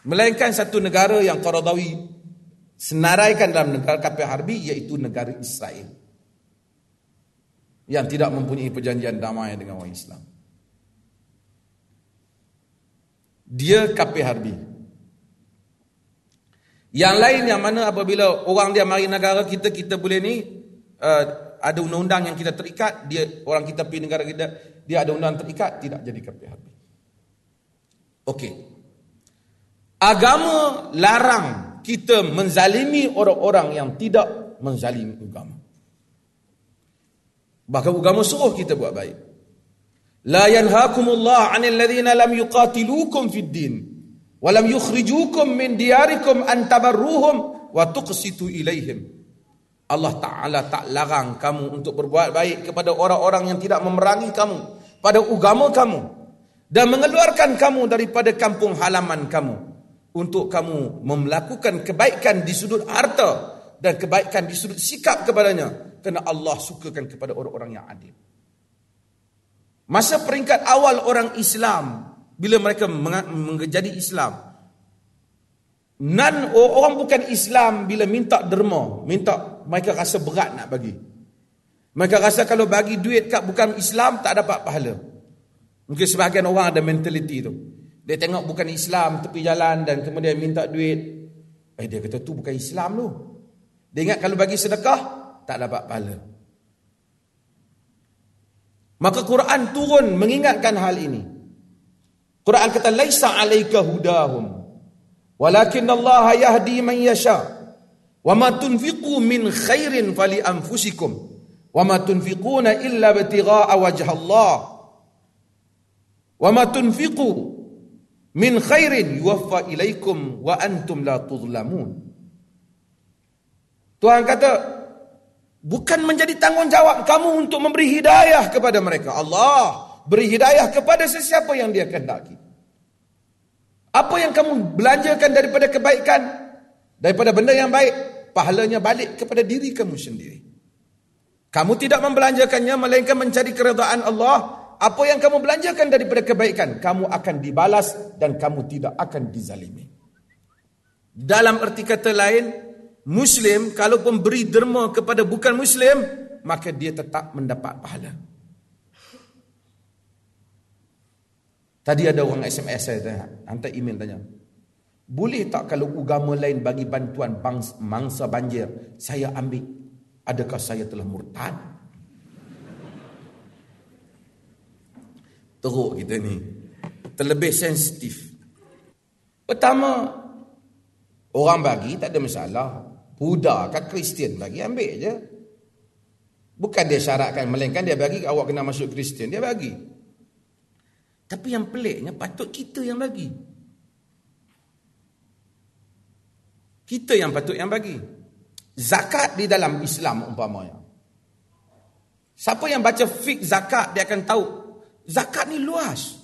Melainkan satu negara yang Qaradawi senaraikan dalam negara kafir harbi, iaitu negara Israel, yang tidak mempunyai perjanjian damai dengan orang Islam. Dia kafir harbi. Yang lain yang mana apabila orang dia mari negara kita, kita boleh ni, uh, ada undang-undang yang kita terikat, dia orang kita pergi negara kita, dia ada undang terikat, tidak jadi kafir harbi. Okey. Agama larang kita menzalimi orang-orang yang tidak menzalimi agama. Bahkan agama suruh kita buat baik. La yanhaakumullahu 'anil ladzina lam yuqatilukum fid din wa lam yukhrijukum min diyarikum an tabarruhum wa tuqsitu ilaihim. Allah Ta'ala tak larang kamu untuk berbuat baik kepada orang-orang yang tidak memerangi kamu pada agama kamu dan mengeluarkan kamu daripada kampung halaman kamu, untuk kamu melakukan kebaikan di sudut harta dan kebaikan di sudut sikap kepadanya, kerana Allah sukakan kepada orang-orang yang adil. Masa peringkat awal orang Islam, bila mereka menjadi Islam, nan orang bukan Islam bila minta derma, minta, mereka rasa berat nak bagi. Mereka rasa kalau bagi duit kat bukan Islam tak dapat pahala. Mungkin sebahagian orang ada mentaliti tu. Dia tengok bukan Islam tepi jalan dan kemudian minta duit. Eh dia kata tu bukan Islam tu. Dia ingat kalau bagi sedekah tak dapat pahala. Maka Quran turun mengingatkan hal ini. Quran kata laisa alayka hudahum walakin Allah yahdi man yasha wama tunfiqu min khairin fali anfusikum wama tunfiquna illa ibtigha'a wajhi Allah wama tunfiqu min khairin yuwaffa ilaikum wa antum la tuzlamun. Tuhan kata bukan menjadi tanggungjawab kamu untuk memberi hidayah kepada mereka. Allah beri hidayah kepada sesiapa yang dia kehendaki. Apa yang kamu belanjakan daripada kebaikan, daripada benda yang baik, pahalanya balik kepada diri kamu sendiri. Kamu tidak membelanjakannya melainkan mencari keredaan Allah. Apa yang kamu belanjakan daripada kebaikan, kamu akan dibalas dan kamu tidak akan dizalimi. Dalam erti kata lain, Muslim kalau pemberi derma kepada bukan Muslim, maka dia tetap mendapat pahala. Tadi ada orang S M S saya tanya, hantar email tanya, boleh tak kalau agama lain bagi bantuan bangsa, mangsa banjir, saya ambil? Adakah saya telah murtad? Teruk kita ni. Terlebih sensitif. Pertama, orang bagi tak ada masalah. Buddha ke Kristian bagi, ambil je. Bukan dia syaratkan, melainkan dia bagi, awak kena masuk Kristian, dia bagi. Tapi yang peliknya, patut kita yang bagi. Kita yang patut yang bagi. Zakat di dalam Islam umpamanya. Siapa yang baca fiqh zakat, dia akan tahu. Zakat ni luas.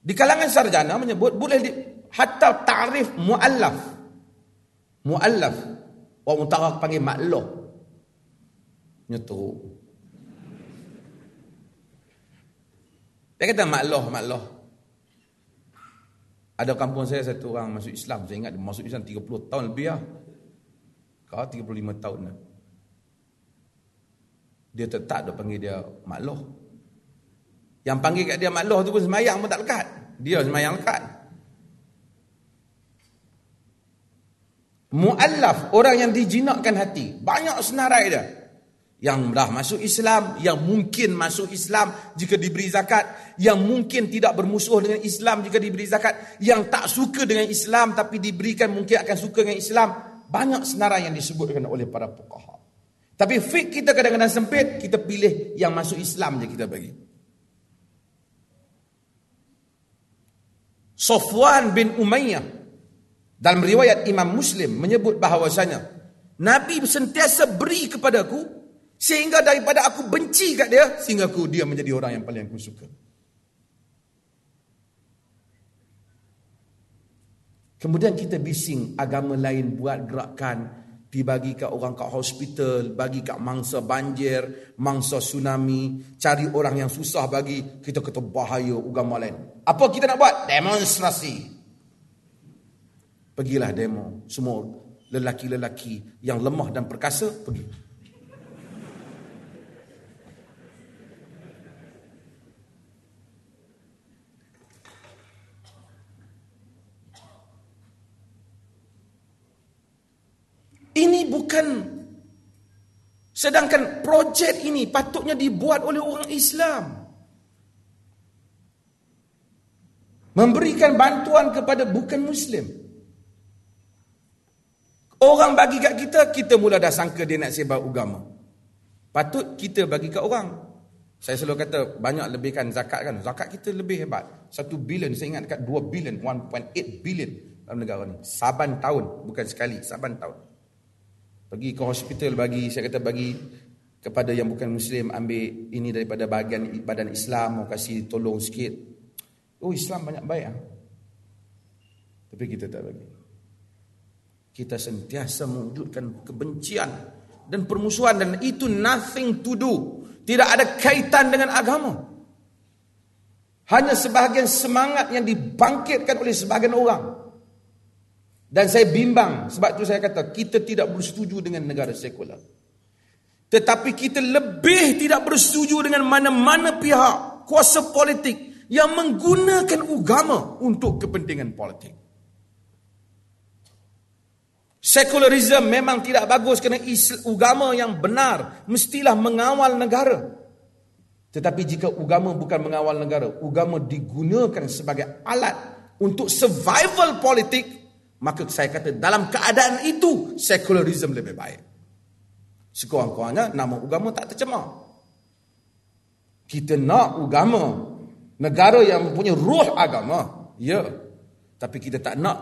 Di kalangan sarjana menyebut, boleh di, hatta ta'rif mu'allaf. Mu'allaf. Orang utara panggil makluf. Nyetuk. Dia kata makloh, makloh. Ada kampung saya satu orang masuk Islam. Saya ingat dia masuk Islam tiga puluh tahun lebih lah. Kau tiga puluh lima tahun lah. Dia tetap dia panggil dia makloh. Yang panggil kat dia makloh tu pun semayang pun tak lekat. Dia semayang lekat. Mu'allaf, orang yang dijinakkan hati. Banyak senarai dia. Yang dah masuk Islam, yang mungkin masuk Islam jika diberi zakat, yang mungkin tidak bermusuh dengan Islam jika diberi zakat, yang tak suka dengan Islam tapi diberikan mungkin akan suka dengan Islam. Banyak senarai yang disebutkan oleh para fuqaha. Tapi fiqh kita kadang-kadang sempit, kita pilih yang masuk Islam je kita bagi. Safwan bin Umayyah, dalam riwayat Imam Muslim, menyebut bahawasanya Nabi sentiasa beri kepadaku sehingga daripada aku benci kat dia sehingga aku dia menjadi orang yang paling aku suka. Kemudian kita bising agama lain buat gerakan, dibagi kat orang kat hospital, bagi kat mangsa banjir, mangsa tsunami, cari orang yang susah bagi, kita kata bahaya agama lain. Apa kita nak buat? Demonstrasi. Pergilah demo. Semua lelaki-lelaki yang lemah dan perkasa, pergi. Ini bukan, sedangkan projek ini patutnya dibuat oleh orang Islam. Memberikan bantuan kepada bukan Muslim. Orang bagi kat kita, kita mula dah sangka dia nak sebar agama. Patut kita bagi kat orang. Saya selalu kata, banyak lebihkan zakat kan. Zakat kita lebih hebat. Satu bilion, saya ingat dekat dua bilion, satu perpuluhan lapan bilion dalam negara ni. Saban tahun, bukan sekali, saban tahun. Pergi ke hospital bagi, saya kata bagi kepada yang bukan Muslim, ambil ini daripada bahagian badan Islam, mau kasih tolong sikit. Oh, Islam banyak baik lah. Tapi kita tak bagi. Kita sentiasa mewujudkan kebencian dan permusuhan, dan itu nothing to do. Tidak ada kaitan dengan agama. Hanya sebahagian semangat yang dibangkitkan oleh sebahagian orang. Dan saya bimbang, sebab tu saya kata kita tidak bersetuju dengan negara sekular. Tetapi kita lebih tidak bersetuju dengan mana-mana pihak kuasa politik yang menggunakan agama untuk kepentingan politik. Sekularisme memang tidak bagus kerana agama yang benar mestilah mengawal negara. Tetapi jika agama bukan mengawal negara, agama digunakan sebagai alat untuk survival politik, maka saya kata dalam keadaan itu sekularisme lebih baik. Sekurang-kurangnya nama agama tak tercemar. Kita nak agama, negara yang mempunyai roh agama, ya. Tapi kita tak nak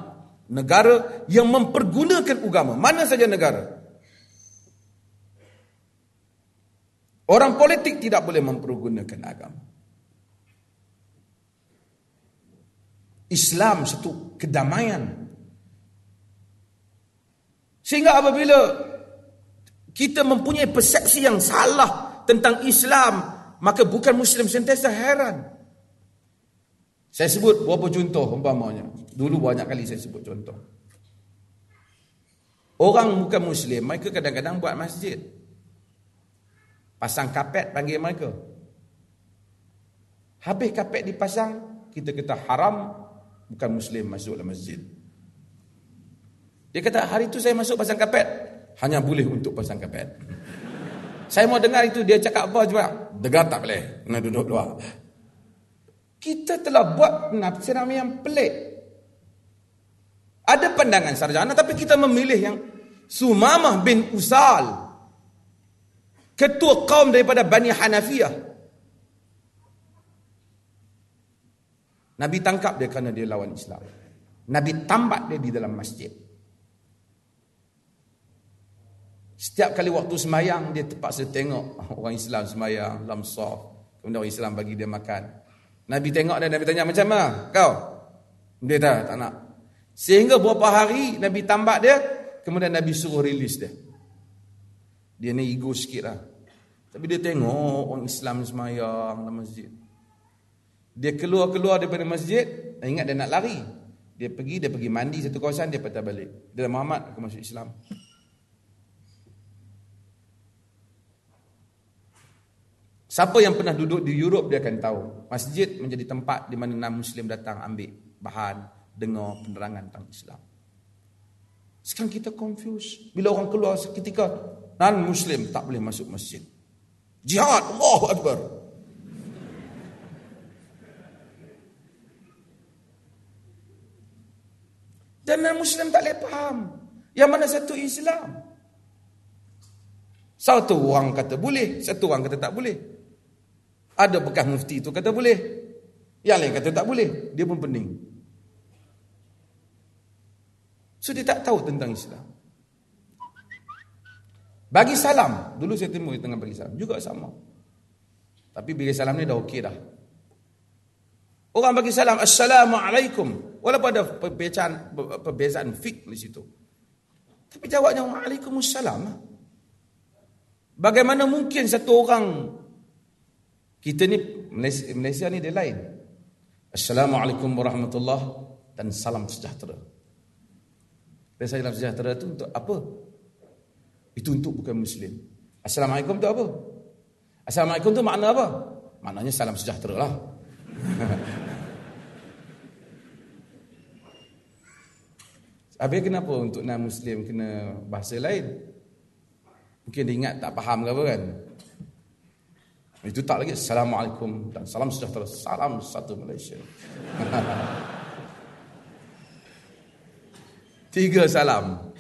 negara yang mempergunakan agama. Mana saja negara, orang politik tidak boleh mempergunakan agama. Islam satu kedamaian. Sehingga apabila kita mempunyai persepsi yang salah tentang Islam, maka bukan Muslim sentiasa heran. Saya sebut beberapa contoh umpamanya. Dulu banyak kali saya sebut contoh. Orang bukan Muslim, mereka kadang-kadang buat masjid. Pasang kapet panggil mereka. Habis kapet dipasang, kita kata haram, bukan Muslim masuk dalam masjid. Dia kata, hari tu saya masuk pasang kapet. Hanya boleh untuk pasang kapet. Saya mau dengar itu dia cakap apa juga. Dengar tak boleh. Kena duduk luar. Kita telah buat penafsiran yang pelik. Ada pandangan sarjana, tapi kita memilih yang Sumamah bin Usal, ketua kaum daripada Bani Hanafiyah. Nabi tangkap dia kerana dia lawan Islam. Nabi tambat dia di dalam masjid. Setiap kali waktu semayang, dia terpaksa tengok orang Islam semayang, dalam saf. Kemudian orang Islam bagi dia makan. Nabi tengok dan Nabi tanya, macam mana kau? Dia tak, tak nak. Sehingga beberapa hari, Nabi tambak dia. Kemudian Nabi suruh release dia. Dia ni ego sikit lah. Tapi dia tengok orang Islam semayang dalam masjid. Dia keluar-keluar daripada masjid, dan ingat dia nak lari. Dia pergi, dia pergi mandi satu kawasan, dia patah balik. Dia Muhammad, aku masuk Islam. Siapa yang pernah duduk di Europe dia akan tahu. Masjid menjadi tempat di mana non-Muslim datang ambil bahan, dengar penerangan tentang Islam. Sekarang kita confused. Bila orang keluar seketika, non-Muslim tak boleh masuk masjid. Jihad, Allahu Akbar. Dan non-Muslim tak boleh faham. Yang mana satu Islam? Satu orang kata boleh, satu orang kata tak boleh. Ada bekas mufti tu kata boleh, yang lain kata tak boleh. Dia pun pening. So dia tak tahu tentang Islam. Bagi salam, dulu saya temui tengah bagi salam, juga sama. Tapi bagi salam ni dah okey dah. Orang bagi salam, Assalamualaikum. Walaupun ada perbezaan, perbezaan fiqh di situ. Tapi jawabnya, Waalaikumsalam. Bagaimana mungkin satu orang, kita ni, Malaysia, Malaysia ni dia lain. Assalamualaikum warahmatullahi dan salam sejahtera. Dan salam sejahtera tu untuk apa? Itu untuk bukan Muslim. Assalamualaikum tu apa? Assalamualaikum tu makna apa? Maknanya salam sejahtera lah. Habis kenapa untuk non-Muslim kena bahasa lain? Mungkin dia ingat tak faham ke apa kan? Itu tak lagi Assalamualaikum dan salam sejahtera. Salam satu Malaysia. Tiga salam.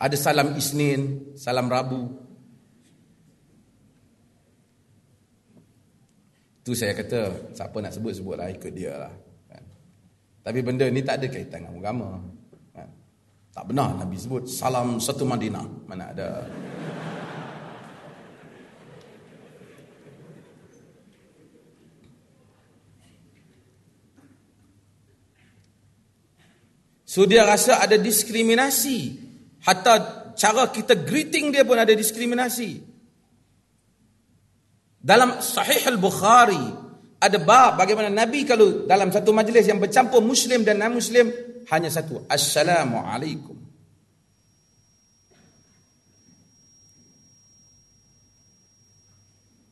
Ada salam Isnin, salam Rabu. Tu saya kata, siapa nak sebut, sebutlah, ikut dia lah. Tapi benda ni tak ada kaitan dengan agama. Tak benar Nabi sebut salam satu Madinah. Mana ada. So dia rasa ada diskriminasi. Hatta cara kita greeting dia pun ada diskriminasi. Dalam Sahih Al-Bukhari ada bab bagaimana Nabi kalau dalam satu majlis yang bercampur Muslim dan non-Muslim, hanya satu, Assalamualaikum.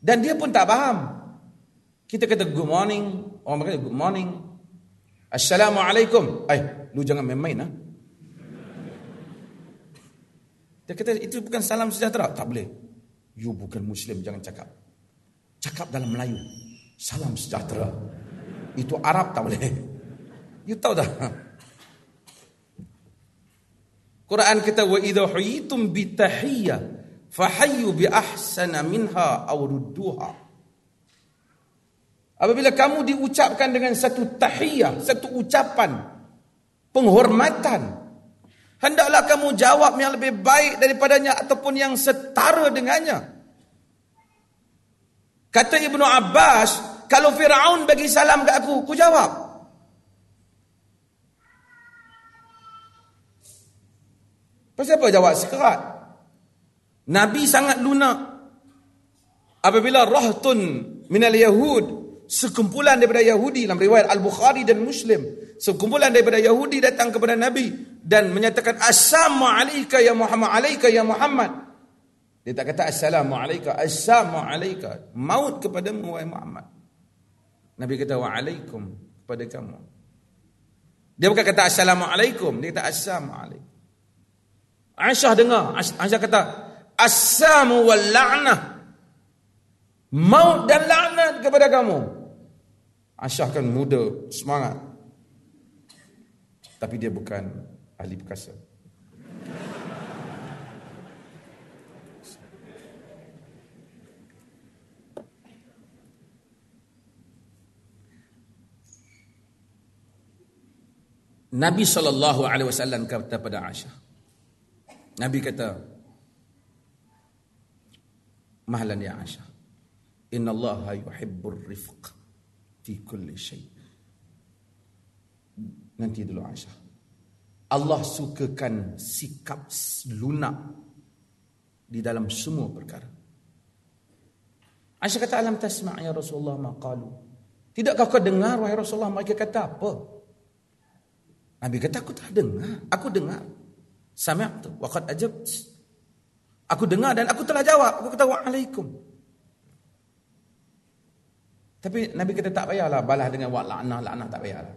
Dan dia pun tak faham. Kita kata good morning, orang kata good morning. Assalamualaikum. Eh, lu jangan main-main ah. Dia kata itu bukan salam sejahtera, tak boleh. You bukan Muslim, jangan cakap. Cakap dalam Melayu. Salam sejahtera. Itu Arab tak boleh. You tahu dah. Quran kata wa idza huyitum bi tahiyyah fahayyu bi ahsana minha aw rudduha. Apabila kamu diucapkan dengan satu tahiyah, satu ucapan penghormatan, hendaklah kamu jawab yang lebih baik daripadanya ataupun yang setara dengannya. Kata Ibnu Abbas, kalau Firaun bagi salam ke aku, aku jawab. Pasal apa jawab sekerat? Nabi sangat lunak. Apabila rahtun minal Yahud, sekumpulan daripada Yahudi, dalam riwayat Al-Bukhari dan Muslim, sekumpulan daripada Yahudi datang kepada Nabi dan menyatakan Assalamu alayka ya Muhammad, alayka ya Muhammad. Dia tak kata Assalamu alayka, Assalamu alayka, maut kepadamu wahai Muhammad. Nabi kata wa alaikum, kepada kamu. Dia bukan kata Assalamu alaikum, dia kata Assalamu alaikum. Aisyah dengar, Aisyah kata Assamu wal la'nah, maut dan laknat kepada kamu. Aisyah kan muda, semangat. Tapi dia bukan ahli perkasa. Nabi sallallahu alaihi wasallam kata pada Aisyah. Nabi kata, "Mahlan ya Aisyah. Inna Allaha yuhibbur rifq fi kulli shay." Nanti dulu Aisyah. Allah sukakan sikap lunak di dalam semua perkara. Aisyah kata, "Alam tasma' ya Rasulullah ma qalu?" Tidakkah kau dengar wahai Rasulullah mereka kata apa? Nabi kata, "Aku tak dengar. Aku dengar. Sami'tu wa qad ajabt." Aku dengar dan aku telah jawab. Aku kata, "Wa alaikum." Tapi Nabi kata tak payahlah balas dengan wa la'nah, la'nah tak payahlah.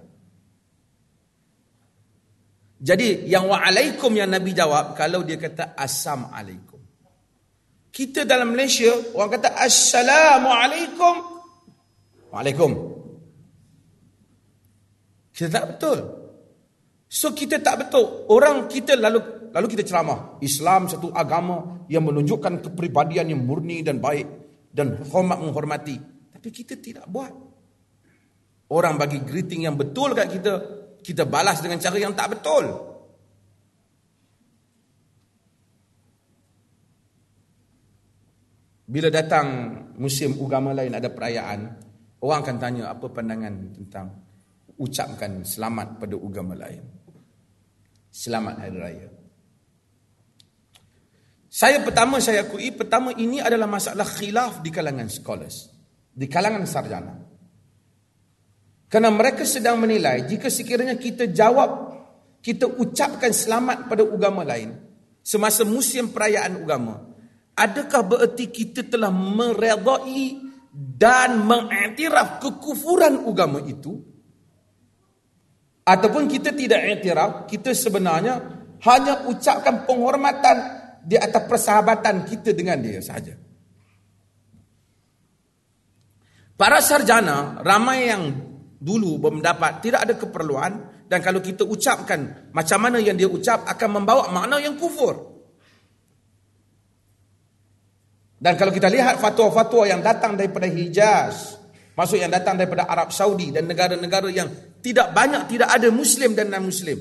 Jadi yang wa alaikum yang Nabi jawab kalau dia kata assam alaikum. Kita dalam Malaysia orang kata assalamu alaikum. Waalaikum. Kita tak betul. So kita tak betul. Orang kita lalu lalu kita ceramah Islam satu agama yang menunjukkan kepribadian yang murni dan baik dan hormat menghormati. Tapi kita tidak buat. Orang bagi greeting yang betul kat kita, kita balas dengan cara yang tak betul. Bila datang musim agama lain ada perayaan, orang akan tanya apa pandangan tentang ucapkan selamat pada agama lain. Selamat Hari Raya. Saya pertama saya akui, pertama ini adalah masalah khilaf di kalangan scholars, di kalangan sarjana. Kerana mereka sedang menilai jika sekiranya kita jawab, kita ucapkan selamat pada agama lain semasa musim perayaan agama, adakah bererti kita telah meredai dan mengiktiraf kekufuran agama itu? Ataupun kita tidak iktiraf, kita sebenarnya hanya ucapkan penghormatan di atas persahabatan kita dengan dia sahaja. Para sarjana, ramai yang dulu berpendapat tidak ada keperluan dan kalau kita ucapkan macam mana yang dia ucap akan membawa makna yang kufur. Dan kalau kita lihat fatwa-fatwa yang datang daripada Hijaz, maksud yang datang daripada Arab Saudi dan negara-negara yang tidak banyak, tidak ada Muslim dan non-Muslim.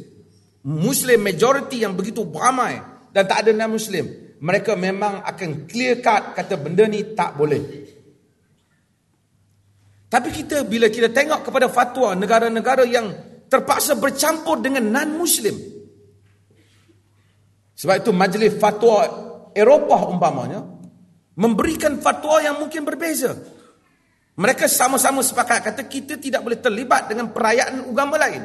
Muslim majority yang begitu ramai dan tak ada non-Muslim. Mereka memang akan clear cut kata benda ni tak boleh. Tapi kita bila kita tengok kepada fatwa negara-negara yang terpaksa bercampur dengan non-Muslim. Sebab itu majlis fatwa Eropah umpamanya memberikan fatwa yang mungkin berbeza. Mereka sama-sama sepakat kata kita tidak boleh terlibat dengan perayaan agama lain.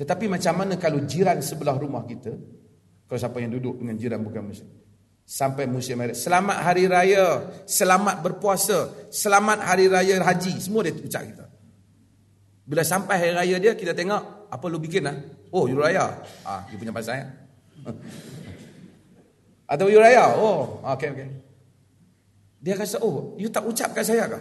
Tetapi macam mana kalau jiran sebelah rumah kita, kalau siapa yang duduk dengan jiran bukan Muslim, sampai musim hari, selamat hari raya, selamat berpuasa, selamat hari raya haji, semua dia ucap kita. Bila sampai hari raya dia, kita tengok, apa lu bikin lah? Oh, you raya. Ah, you punya pasal ya? Atau you raya? Oh, okay, okay. Dia kata, oh, you tak ucap kat saya kah?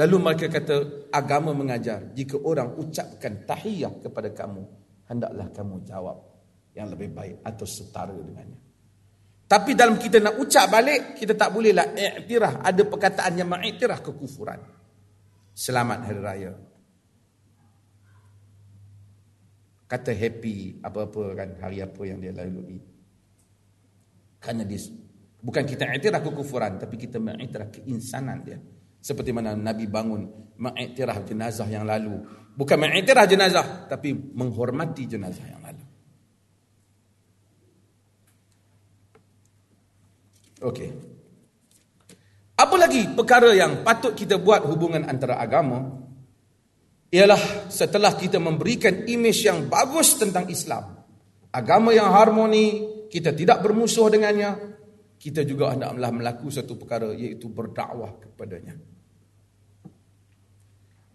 Lalu mereka kata, agama mengajar, jika orang ucapkan tahiyah kepada kamu, hendaklah kamu jawab yang lebih baik atau setara dengannya. Tapi dalam kita nak ucap balik, kita tak bolehlah iktiraf. Ada perkataan yang mengiktiraf kekufuran. Selamat Hari Raya. Kata happy apa-apa kan, hari apa yang dia lalui. Kerana dia, bukan kita iktiraf kekufuran, tapi kita mengiktiraf keinsanan dia. Seperti mana Nabi bangun mengiktiraf jenazah yang lalu. Bukan mengiktiraf jenazah, tapi menghormati jenazah yang lalu. Okey. Apa lagi perkara yang patut kita buat hubungan antara agama? Ialah setelah kita memberikan imej yang bagus tentang Islam, agama yang harmoni, kita tidak bermusuh dengannya, kita juga hendaklah melakukan satu perkara iaitu berdakwah kepadanya.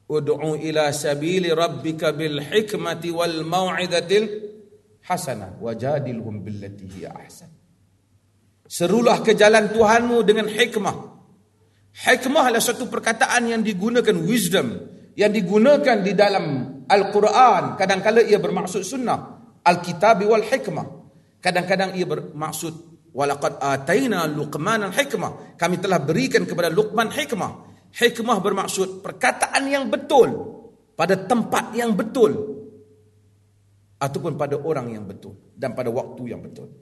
Ud'u ila sabili rabbika bil hikmati wal mau'izatil hasanah wajadilhum billati hiya ahsan. Serulah ke jalan Tuhanmu dengan hikmah. Hikmah adalah satu perkataan yang digunakan, wisdom yang digunakan di dalam Al-Quran. Kadang-kadang ia bermaksud sunnah, Al-Kitab wal hikmah. Kadang-kadang ia bermaksud walaqad ataina Luqman al-hikmah, kami telah berikan kepada Luqman hikmah. Hikmah bermaksud perkataan yang betul pada tempat yang betul ataupun pada orang yang betul dan pada waktu yang betul.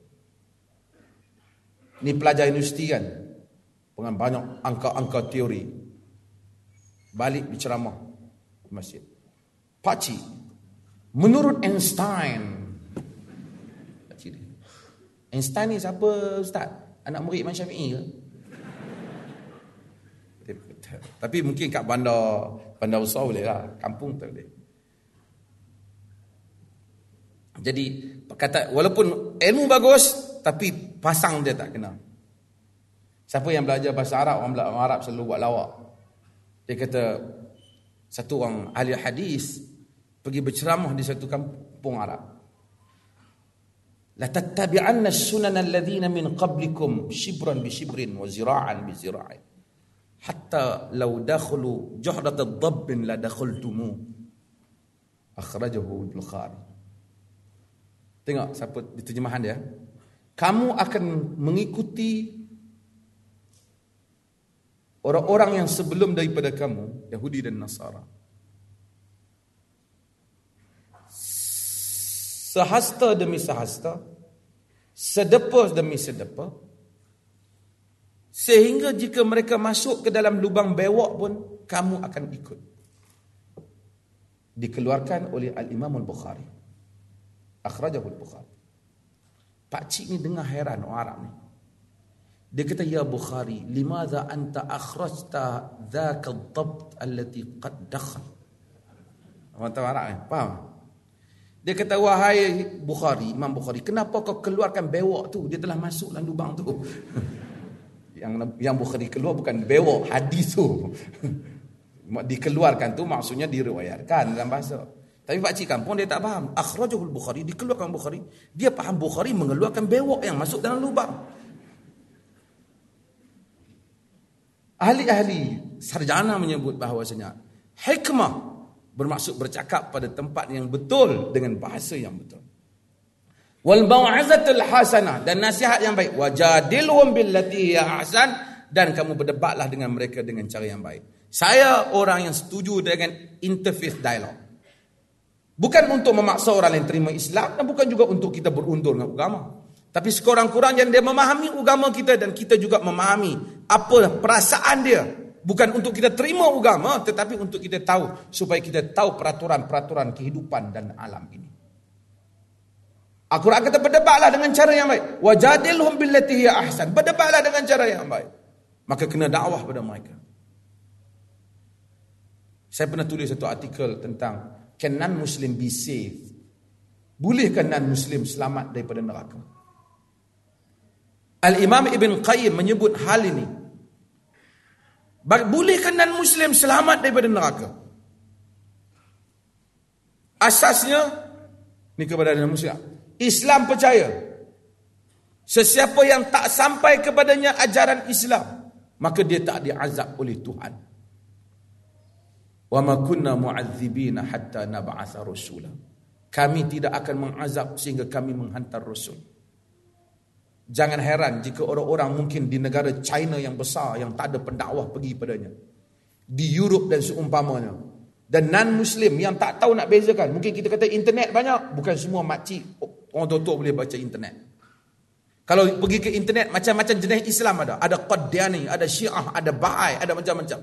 Ni pelajar universiti kan, dengan banyak angka-angka teori, balik berceramah di masjid, pakcik, menurut Einstein. Pakcik dia, Einstein ni siapa Ustaz? Anak murid Imam Syafi'i ke? Tapi mungkin kat bandar, bandar besar boleh lah, kampung tak boleh. Jadi kata, walaupun ilmu bagus tapi pasang dia tak kena. Siapa yang belajar bahasa Arab, orang belajar Arab selalu buat lawak. Dia kata satu orang ahli hadis pergi berceramah di satu kampung Arab. La tattabi'anna as-sunan alladhina min qablikum shibran bi shibrin wa zira'an bi zira'in hatta law dakhulu juhrat ad-dabb la dakhaltumu. Akhrajahu al-Bukhari. Tengok siapa di terjemahan dia. Kamu akan mengikuti orang-orang yang sebelum daripada kamu, Yahudi dan Nasara. Sehasta demi sehasta, sedepa demi sedepa, sehingga jika mereka masuk ke dalam lubang bewak pun, kamu akan ikut. Dikeluarkan oleh Al-Imam Al-Bukhari, akhrajahu Al-Bukhari. Pakcik ni dengar heran orang Arab ni. Dia kata, ya Bukhari, limadha anta akhrajta dhaka ad-dabt allati qad dakhal. Orang tahu Arab ni, faham? Dia kata, wahai Bukhari, Imam Bukhari, kenapa kau keluarkan bewak tu? Dia telah masuk dalam lubang tu. yang yang Bukhari keluar bukan bewak, hadis tu. Dikeluarkan tu maksudnya diriwayatkan dalam bahasa. Tapi pakcik kampung dia tak faham. Akhrajahul Bukhari, dikeluarkan Bukhari. Dia faham Bukhari mengeluarkan bewak yang masuk dalam lubang. Ahli-ahli sarjana menyebut bahawasanya hikmah bermaksud bercakap pada tempat yang betul dengan bahasa yang betul. Wal mau'izatul hasanah, dan nasihat yang baik. Wajadilhum billati hiya ahsan, dan kamu berdebatlah dengan mereka dengan cara yang baik. Saya orang yang setuju dengan interfaith dialog. Bukan untuk memaksa orang lain terima Islam, dan bukan juga untuk kita berundur dengan agama. Tapi sekurang-kurangnya dia memahami agama kita, dan kita juga memahami apa perasaan dia. Bukan untuk kita terima agama, tetapi untuk kita tahu, supaya kita tahu peraturan-peraturan kehidupan dan alam ini. Al-Quran kata, berdebatlah dengan cara yang baik. Wajadilhum billati hiya ahsan. Berdebatlah dengan cara yang baik. Maka kena dakwah pada mereka. Saya pernah tulis satu artikel tentang, can non-Muslim be saved? Bolehkah non-Muslim selamat daripada neraka? Al-Imam Ibn Qayyim menyebut hal ini. Bolehkah non-Muslim selamat daripada neraka? Asasnya, ni kepada non-Muslim, Islam percaya sesiapa yang tak sampai kepadanya ajaran Islam, maka dia tak diazab oleh Tuhan. Wa ma kunna mu'adzibina hatta nab'atha rasula. Kami tidak akan mengazab sehingga kami menghantar rasul. Jangan heran jika orang-orang mungkin di negara China yang besar yang tak ada pendakwah pergi padanya. Di Europe dan seumpamanya. Dan non-Muslim yang tak tahu nak bezakan. Mungkin kita kata internet banyak. Bukan semua makcik, orang tua-tua boleh baca internet. Kalau pergi ke internet, macam-macam jenis Islam ada. Ada Qadiani, ada Syiah, ada Baha'i, ada macam-macam.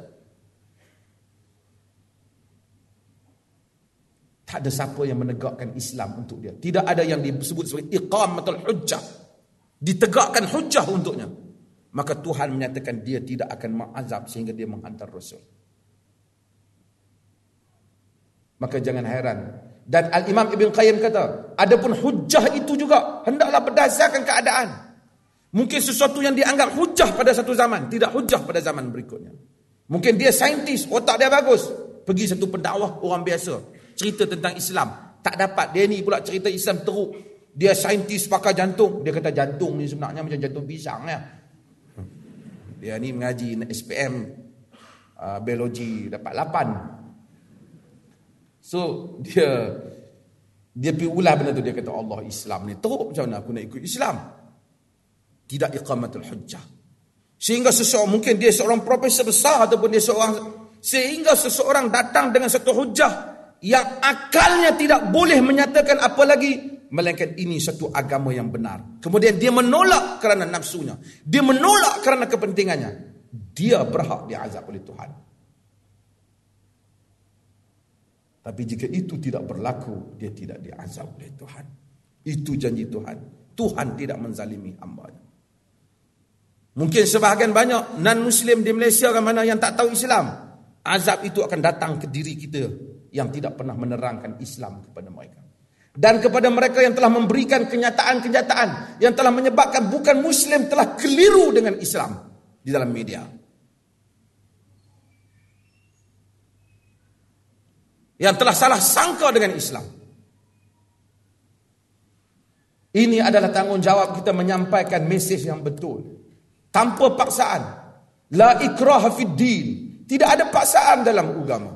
Tak ada siapa yang menegakkan Islam untuk dia. Tidak ada yang disebut sebagai iqamatul hujjah. Ditegakkan hujjah untuknya. Maka Tuhan menyatakan dia tidak akan mengazab sehingga dia menghantar Rasul. Maka jangan heran. Dan Al-Imam Ibn Qayyim kata, adapun hujjah itu juga hendaklah berdasarkan keadaan. Mungkin sesuatu yang dianggap hujjah pada satu zaman, tidak hujjah pada zaman berikutnya. Mungkin dia saintis, otak dia bagus. Pergi satu pendakwah orang biasa. Cerita tentang Islam. Tak dapat. Dia ni pula cerita Islam teruk. Dia saintis pakar jantung. Dia kata jantung ni sebenarnya macam jantung pisang lah. Dia ni mengaji S P M. Uh, biologi dapat lapan. So, dia dia pergi ulah benda tu. Dia kata Allah Islam ni teruk. Macam mana aku nak ikut Islam? Tidak iqamatul hujjah. Sehingga seseorang, mungkin dia seorang profesor besar ataupun dia seorang, sehingga seseorang datang dengan satu hujjah yang akalnya tidak boleh menyatakan apa lagi melainkan ini satu agama yang benar. Kemudian dia menolak kerana nafsunya, dia menolak kerana kepentingannya, dia berhak diazab oleh Tuhan. Tapi jika itu tidak berlaku, dia tidak diazab oleh Tuhan. Itu janji Tuhan. Tuhan tidak menzalimi hamba-Nya. Mungkin sebahagian banyak non-Muslim di Malaysia ke mana yang tak tahu Islam, azab itu akan datang ke diri kita yang tidak pernah menerangkan Islam kepada mereka. Dan kepada mereka yang telah memberikan kenyataan-kenyataan yang telah menyebabkan bukan Muslim telah keliru dengan Islam di dalam media. Yang telah salah sangka dengan Islam. Ini adalah tanggungjawab kita menyampaikan mesej yang betul. Tanpa paksaan. La ikraha fid din. Tidak ada paksaan dalam agama.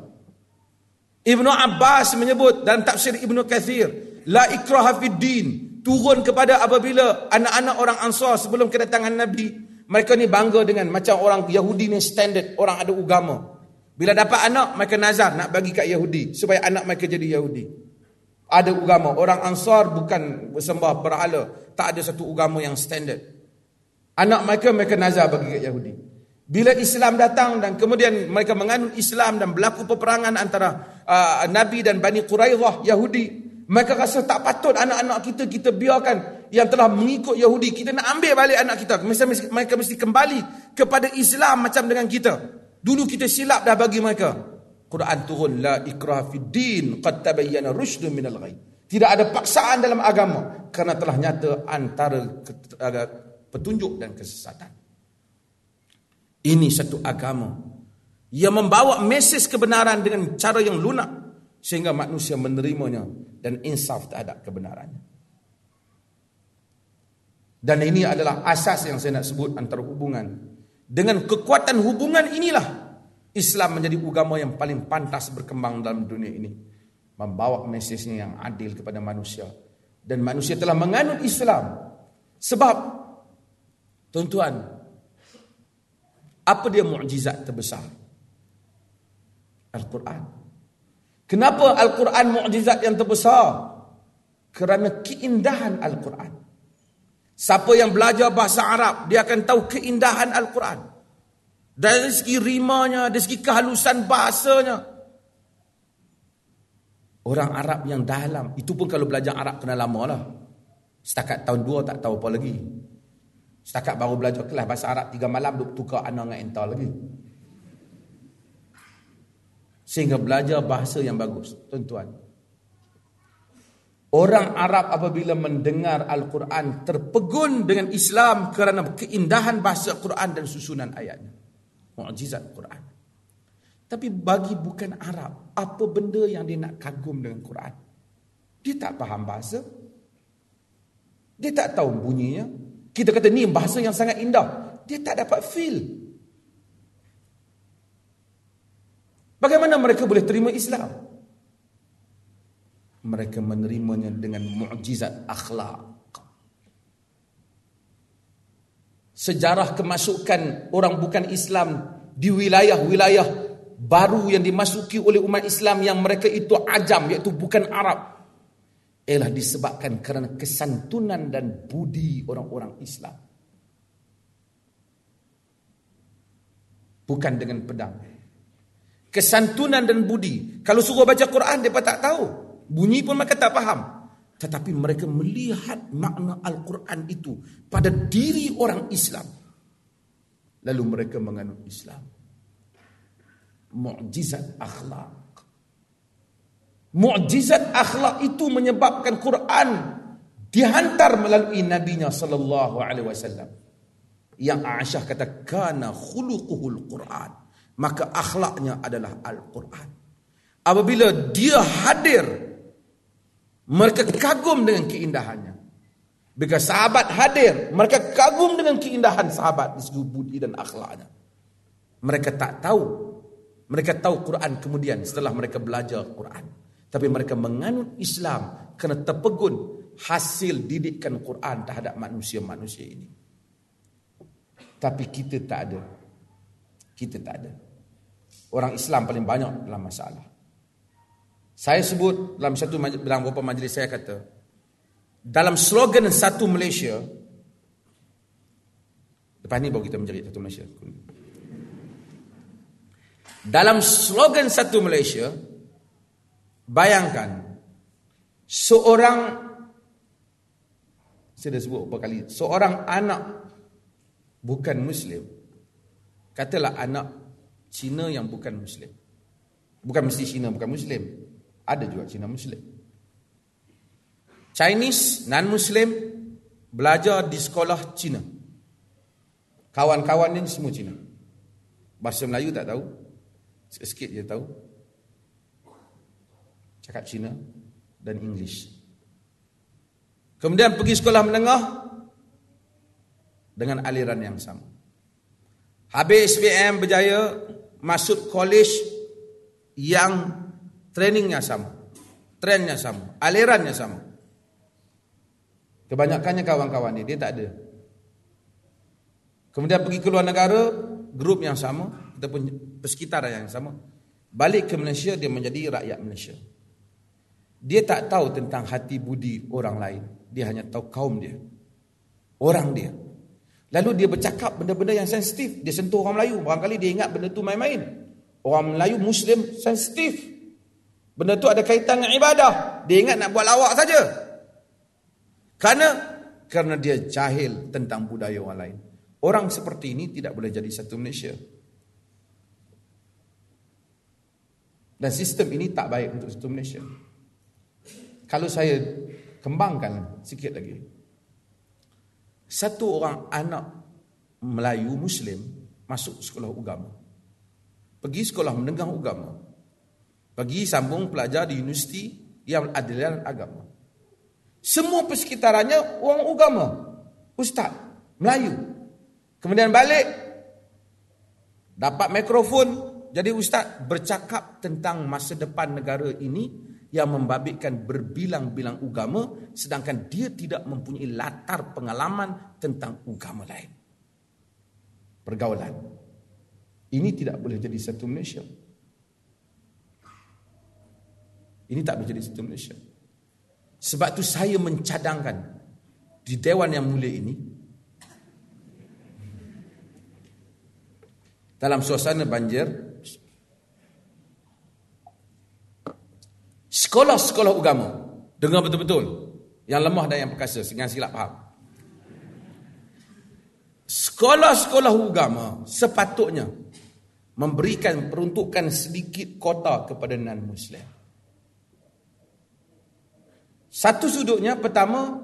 Ibnu Abbas menyebut dalam tafsir Ibnu Kathir, la ikraha fid din, turun kepada apabila anak-anak orang Ansar sebelum kedatangan Nabi, Mereka ni bangga dengan macam orang Yahudi ni standard, orang ada agama. Bila dapat anak, mereka nazar nak bagi kat Yahudi supaya anak mereka jadi Yahudi. Ada agama. Orang Ansar bukan bersembah berhala, tak ada satu agama yang standard. Anak mereka mereka nazar bagi kat Yahudi. Bila Islam datang dan kemudian mereka menganut Islam dan berlaku peperangan antara uh, Nabi dan Bani Quraidah Yahudi, mereka rasa tak patut anak-anak kita kita biarkan yang telah mengikut Yahudi. Kita nak ambil balik anak kita. Mereka mesti, mereka mesti kembali kepada Islam macam dengan kita. Dulu kita silap dah bagi mereka. Quran turun, la ikraha fid din, qad tabayyana rusydu minal ghayy. Tidak ada paksaan dalam agama kerana telah nyata antara petunjuk dan kesesatan. Ini satu agama yang membawa mesej kebenaran dengan cara yang lunak sehingga manusia menerimanya dan insaf terhadap kebenarannya. Dan ini adalah asas yang saya nak sebut antara hubungan. Dengan kekuatan hubungan inilah Islam menjadi agama yang paling pantas berkembang dalam dunia ini. Membawa mesejnya yang adil kepada manusia. Dan manusia telah menganut Islam. Sebab, tuan-tuan, apa dia mukjizat terbesar? Al-Quran. Kenapa Al-Quran mukjizat yang terbesar? Kerana keindahan Al-Quran. Siapa yang belajar bahasa Arab, dia akan tahu keindahan Al-Quran. Dari segi rimanya, dari segi kehalusan bahasanya. Orang Arab yang dalam, itu pun kalau belajar Arab kena lama lah. Setakat tahun dua tak tahu apa lagi. Setakat baru belajar kelas bahasa Arab tiga malam, duk tukar ana dengan entah lagi. Sehingga belajar bahasa yang bagus. Tuan-tuan, orang Arab apabila mendengar Al-Quran terpegun dengan Islam kerana keindahan bahasa Quran dan susunan ayatnya. Mukjizat Quran. Tapi bagi bukan Arab, apa benda yang dia nak kagum dengan Quran? Dia tak faham bahasa. Dia tak tahu bunyinya. Kita kata ni bahasa yang sangat indah. Dia tak dapat feel. Bagaimana mereka boleh terima Islam? Mereka menerimanya dengan mukjizat akhlak. Sejarah kemasukan orang bukan Islam di wilayah-wilayah baru yang dimasuki oleh umat Islam yang mereka itu ajam, iaitu bukan Arab, ialah disebabkan kerana kesantunan dan budi orang-orang Islam. Bukan dengan pedang. Kesantunan dan budi. Kalau suruh baca Quran, mereka tak tahu. Bunyi pun mereka tak faham. Tetapi mereka melihat makna Al-Quran itu pada diri orang Islam. Lalu mereka menganut Islam. Mukjizat akhlak. Mukjizat akhlak itu menyebabkan Quran dihantar melalui nabinya sallallahu alaihi wasallam. Yang Aisyah kata kana khuluquhul Quran. Maka akhlaknya adalah Al-Quran. Apabila dia hadir, mereka kagum dengan keindahannya. Bila sahabat hadir, mereka kagum dengan keindahan sahabat di segi budi dan akhlaknya. Mereka tak tahu. Mereka tahu Quran kemudian setelah mereka belajar Quran. Tapi mereka menganut Islam kerana terpegun hasil didikan Quran terhadap manusia-manusia ini. Tapi kita tak ada. Kita tak ada. Orang Islam paling banyak dalam masalah. Saya sebut dalam satu dalam beberapa majlis saya kata, dalam slogan satu Malaysia, lepas ni baru kita menjerit satu Malaysia. Dalam slogan satu Malaysia, bayangkan seorang, saya dah sebut beberapa kali, seorang anak bukan Muslim. Katalah anak Cina yang bukan Muslim. Bukan mesti Cina bukan Muslim. Ada juga Cina Muslim. Chinese non-Muslim belajar di sekolah Cina. Kawan-kawan ni semua Cina. Bahasa Melayu tak tahu. Sikit-sikit je tahu. Cakap Cina dan English. Kemudian pergi sekolah menengah dengan aliran yang sama. Habis S P M berjaya, masuk college yang trainingnya sama. Trendnya sama. Alirannya sama. Kebanyakannya kawan-kawan ni, dia tak ada. Kemudian pergi ke luar negara, grup yang sama, ataupun persekitaran yang sama. Balik ke Malaysia, dia menjadi rakyat Malaysia. Dia tak tahu tentang hati budi orang lain. Dia hanya tahu kaum dia, orang dia. Lalu dia bercakap benda-benda yang sensitif. Dia sentuh orang Melayu. Barangkali dia ingat benda tu main-main. Orang Melayu, Muslim, sensitif. Benda tu ada kaitan dengan ibadah. Dia ingat nak buat lawak saja. Kerana kerana dia jahil tentang budaya orang lain. Orang seperti ini tidak boleh jadi satu Malaysia. Dan sistem ini tak baik untuk satu Malaysia. Kalau saya kembangkan sikit lagi. Satu orang anak Melayu Muslim masuk sekolah agama. Pergi sekolah menengah agama. Pergi sambung pelajar di universiti yang ada dalam agama. Semua persekitarannya orang agama. Ustaz Melayu. Kemudian balik, dapat mikrofon, jadi ustaz bercakap tentang masa depan negara ini yang membabitkan berbilang-bilang agama, sedangkan dia tidak mempunyai latar pengalaman tentang agama lain. Pergaulan. Ini tidak boleh jadi satu Malaysia. Ini tak boleh jadi satu Malaysia. Sebab tu saya mencadangkan di Dewan yang mulia ini, dalam suasana banjir, sekolah-sekolah agama, dengar betul-betul, yang lemah dan yang perkasa, jangan silap faham. Sekolah-sekolah agama sepatutnya memberikan peruntukan sedikit kota kepada non-Muslim. Satu sudutnya, pertama,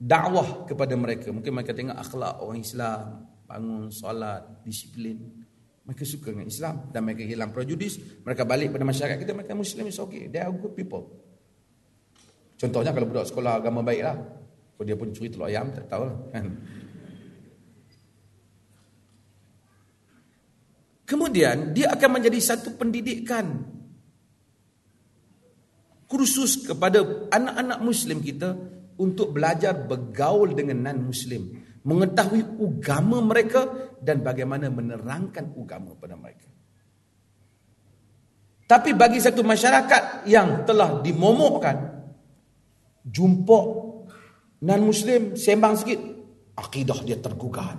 dakwah kepada mereka. Mungkin mereka tengok akhlak orang Islam, bangun, solat, disiplin. Mereka suka dengan Islam dan mereka hilang prejudis. Mereka balik pada masyarakat kita, mereka Muslim is okay. They are good people. Contohnya kalau budak sekolah agama baiklah. Kalau dia pun curi telur ayam, tak tahulah. Kemudian dia akan menjadi satu pendidikan, kursus kepada anak-anak Muslim kita untuk belajar bergaul dengan non-Muslim, mengetahui agama mereka dan bagaimana menerangkan agama kepada mereka. Tapi bagi satu masyarakat yang telah dimomokkan, jumpa non-Muslim, sembang sikit, akidah dia tergugat.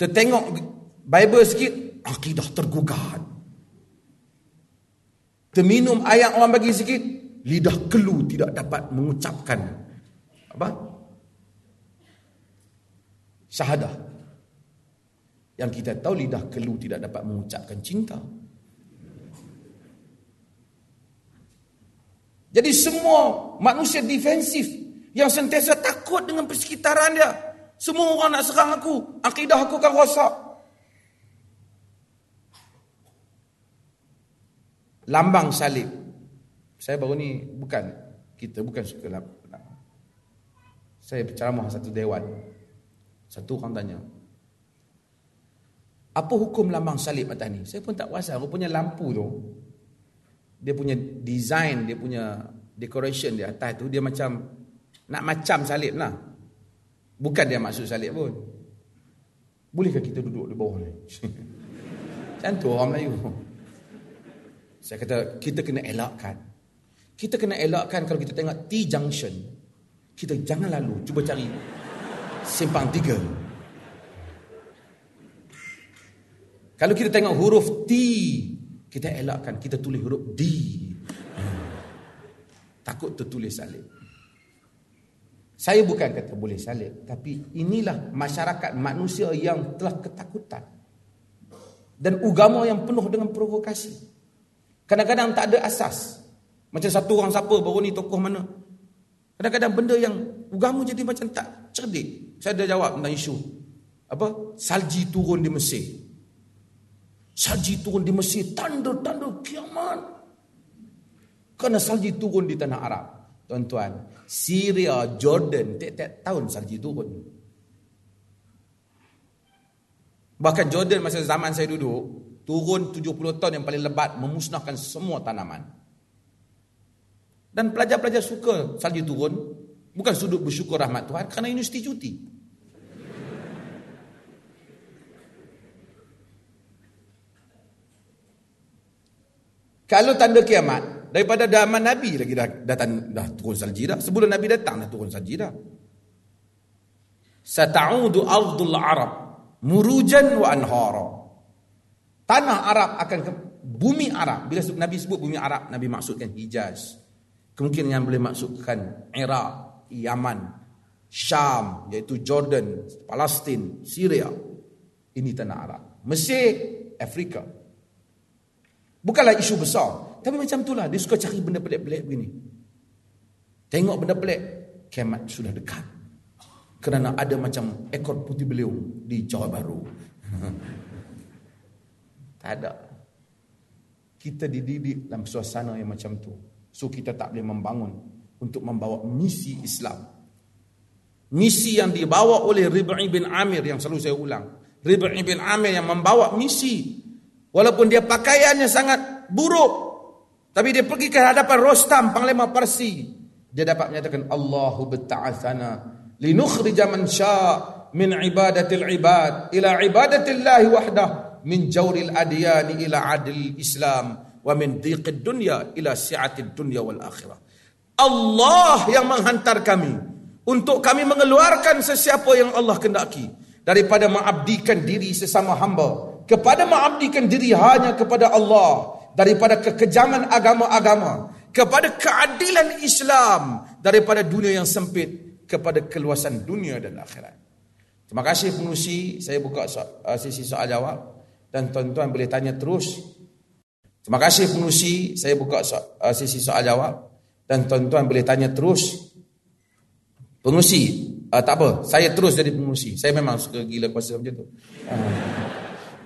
Tertengok Bible sikit, akidah tergugat. Terminum ayat orang bagi sikit, lidah kelu tidak dapat mengucapkan apa? Syahadah. Yang kita tahu lidah kelu tidak dapat mengucapkan cinta. Jadi semua manusia defensif yang sentiasa takut dengan persekitaran dia. Semua orang nak serang aku, akidah aku akan rosak. Lambang salib. Saya baru ni bukan kita bukan suka lambang. Saya berceramah satu dewan. Satu orang tanya, apa hukum lambang salib atas ni? Saya pun tak perasan. Rupanya lampu tu, dia punya design, dia punya decoration dia atas tu, dia macam, nak macam salib lah. Bukan dia maksud salib pun. Bolehkah kita duduk di bawah ni? Macam tu orang Melayu. Saya kata, kita kena elakkan. Kita kena elakkan kalau kita tengok T-junction. Kita jangan lalu, cuba cari simpang tiga. Kalau kita tengok huruf T, kita elakkan, kita tulis huruf D. Takut tertulis salib. Saya bukan kata boleh salib, tapi inilah masyarakat manusia yang telah ketakutan. Dan agama yang penuh dengan provokasi. Kadang-kadang tak ada asas. Macam satu orang siapa baru ni, tokoh mana. Kadang-kadang benda yang agama jadi macam tak cerdik. Saya dah jawab tentang isu apa? Salji turun di Mesir. Salji turun di Mesir, tanda-tanda kiamat. Kerana salji turun di tanah Arab. Tuan-tuan, Syria, Jordan, tiap-tiap tahun salji turun. Bahkan Jordan masa zaman saya duduk, turun tujuh puluh ton yang paling lebat, memusnahkan semua tanaman. Dan pelajar-pelajar suka salji turun. Bukan sudut bersyukur rahmat Tuhan, kerana universiti cuti. Kalau tanda kiamat, daripada zaman Nabi lagi dah, dah, dah turun salji dah. Sebelum Nabi datang dah turun salji dah. Sata'udu ardul Arab murujan wa anhara. Tanah Arab akan ke, bumi Arab. Bila Nabi sebut bumi Arab, Nabi maksudkan Hijaz. Kemungkinan yang boleh maksudkan Iraq, Yaman, Syam, iaitu Jordan, Palestin, Syria. Ini tanah Arab. Mesir, Afrika. Bukanlah isu besar, tapi macam itulah dia suka cari benda pelik-pelik begini. Tengok benda pelik, kiamat sudah dekat. Kerana ada macam ekor putih beliung di Johor Bahru. Tak ada. Kita dididik dalam suasana yang macam tu. So kita tak boleh membangun untuk membawa misi Islam. Misi yang dibawa oleh Rib'i bin Amir yang selalu saya ulang. Rib'i bin Amir yang membawa misi. Walaupun dia pakaiannya sangat buruk, tapi dia pergi ke hadapan Rostam, panglima Parsi. Dia dapat menyatakan, Allahu bta'athana linukhrija man syaa' min ibadatil ibad ila ibadatillahi wahdah min jawril adyan ila adil Islam wa min dhiqid dunya ila si'atid dunya wal akhirah. Allah yang menghantar kami untuk kami mengeluarkan sesiapa yang Allah kehendaki daripada mengabdikan diri sesama hamba kepada mengabdikan diri hanya kepada Allah, daripada kekejaman agama-agama, kepada keadilan Islam, daripada dunia yang sempit, kepada keluasan dunia dan akhirat. Terima kasih pengurusi. Saya buka so- uh, sesi soal jawab dan tuan-tuan boleh tanya terus. Terima kasih pengurusi. Saya buka so- uh, sesi soal jawab dan tuan-tuan boleh tanya terus. Pengurusi, uh, tak apa. Saya terus jadi pengurusi. Saya memang suka gila kuasa macam tu. Uh.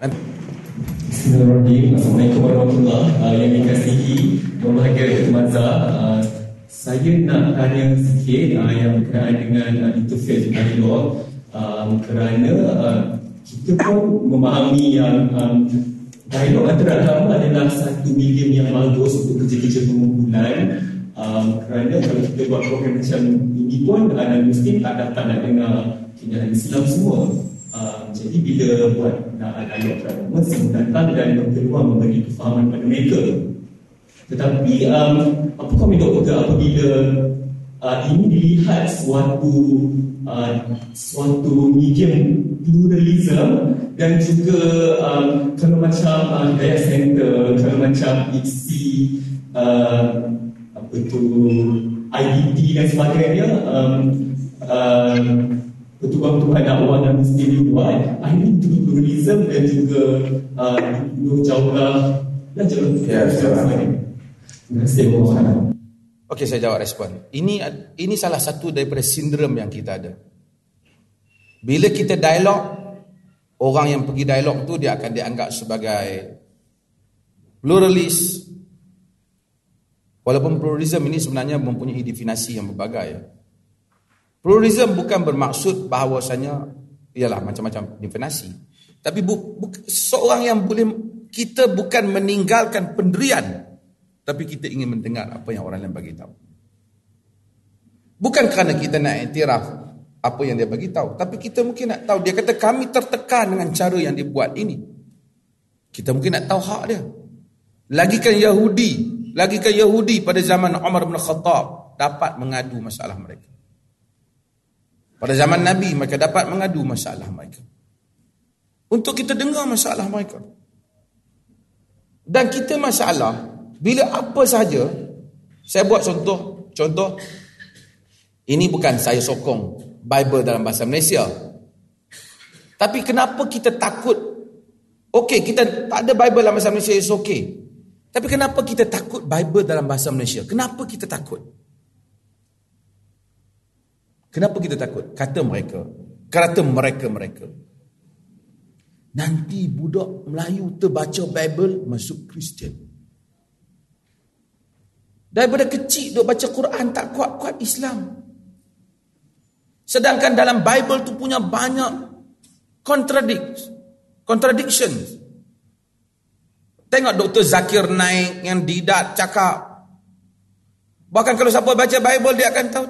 Bismillahirrahmanirrahim. Assalamualaikum warahmatullahi wabarakatuh. Yang dikasihi berbahagia Mazza, uh, saya nak tanya sikit uh, yang berkenaan dengan uh, interface dialog, um, kerana uh, kita pun memahami yang um, dialog antara agama adalah satu medium yang bagus untuk kerja-kerja pengumpulan, um, kerana kalau kita buat program macam ini pun ada uh, muslim tak dapat nak dengar keindahan Islam semua. Uh, jadi bila buat dialog agama, sebenarnya dan berpeluang memberi kefahaman pada mereka. Tetapi um, apa kami doktor apabila uh, ini dilihat suatu uh, suatu medium pluralism dan juga um, kalau macam uh, daya center, kalau macam I C S I uh, apa tu I D T dan sebagainya, um, uh, pertubuhan-pertubuhan dakwah dan muslim di luar akhirnya juga pluralism dan juga uh, jauhlah dan jauhlah ya, terima kasih. Okey, saya jawab respon ini. Ini salah satu daripada sindrom yang kita ada. Bila kita dialog, orang yang pergi dialog tu dia akan dianggap sebagai pluralis, walaupun pluralism ini sebenarnya mempunyai definisi yang berbagai. Pluralism bukan bermaksud bahawasanya ialah macam-macam definisi. Tapi bu, bu, seorang yang boleh, kita bukan meninggalkan pendirian, tapi kita ingin mendengar apa yang orang lain bagi tahu. Bukan kerana kita nak iktiraf apa yang dia bagi tahu, tapi kita mungkin nak tahu. Dia kata kami tertekan dengan cara yang dia buat ini. Kita mungkin nak tahu hak dia. Lagikan Yahudi, lagikan Yahudi pada zaman Umar bin Khattab dapat mengadu masalah mereka. Pada zaman Nabi, mereka dapat mengadu masalah mereka. Untuk kita dengar masalah mereka. Dan kita masalah, bila apa sahaja, saya buat contoh, contoh, ini bukan saya sokong Bible dalam bahasa Malaysia. Tapi kenapa kita takut? Okey, kita tak ada Bible dalam bahasa Malaysia, it's okay. Tapi kenapa kita takut Bible dalam bahasa Malaysia? Kenapa kita takut? Kenapa kita takut? Kata mereka, kata mereka-mereka, nanti budak Melayu terbaca Bible masuk Kristian. Daripada kecil duk baca Quran tak kuat-kuat Islam. Sedangkan dalam Bible tu punya banyak contradict, contradiction. Tengok Doktor Zakir Naik yang didat cakap. Bahkan kalau siapa baca Bible dia akan tahu.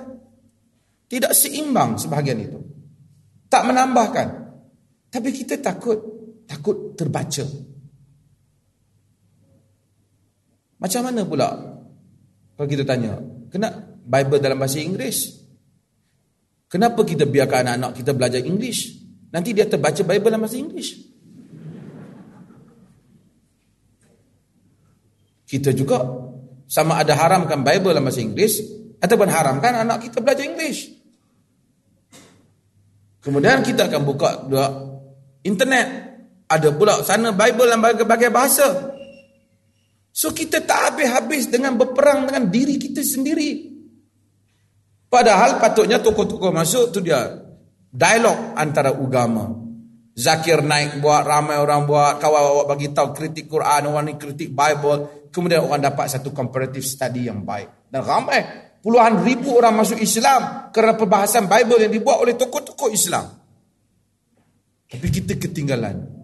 Tidak seimbang sebahagian itu. Tak menambahkan. Tapi kita takut, takut terbaca. Macam mana pula kalau kita tanya, kenapa Bible dalam bahasa Inggeris? Kenapa kita biarkan anak-anak kita belajar English? Nanti dia terbaca Bible dalam bahasa Inggeris. Kita juga sama ada haramkan Bible dalam bahasa Inggeris ataupun haramkan anak kita belajar English. Kemudian kita akan buka pula internet. Ada pula sana Bible dalam berbagai bahasa. So kita tak habis-habis dengan berperang dengan diri kita sendiri. Padahal patutnya tokoh-tokoh masuk tu dia dialog antara agama. Zakir Naik buat, ramai orang buat, kawan awak bagi tahu kritik Quran, orang ni kritik Bible, kemudian orang dapat satu comparative study yang baik. Dan ramai puluhan ribu orang masuk Islam kerana perbahasan Bible yang dibuat oleh tokoh-tokoh Islam. Tapi kita ketinggalan.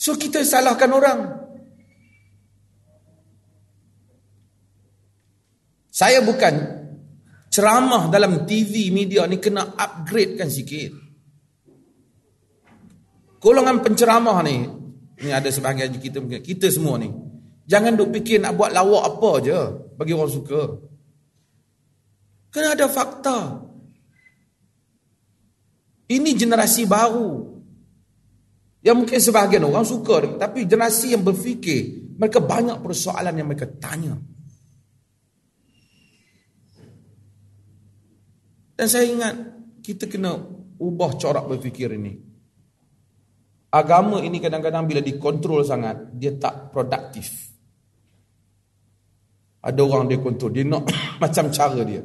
So kita salahkan orang. Saya bukan ceramah dalam T V media ni kena upgradekan sikit. Golongan penceramah ni, ni ada sebahagian kita mungkin, kita semua ni, jangan duk fikir nak buat lawak apa je bagi orang suka. Kena ada fakta. Ini generasi baru. Yang mungkin sebahagian orang suka, tapi generasi yang berfikir, mereka banyak persoalan yang mereka tanya. Dan saya ingat, kita kena ubah corak berfikir ini. Agama ini kadang-kadang bila dikontrol sangat, dia tak produktif. Ada orang dia kontrol, dia nak macam cara dia.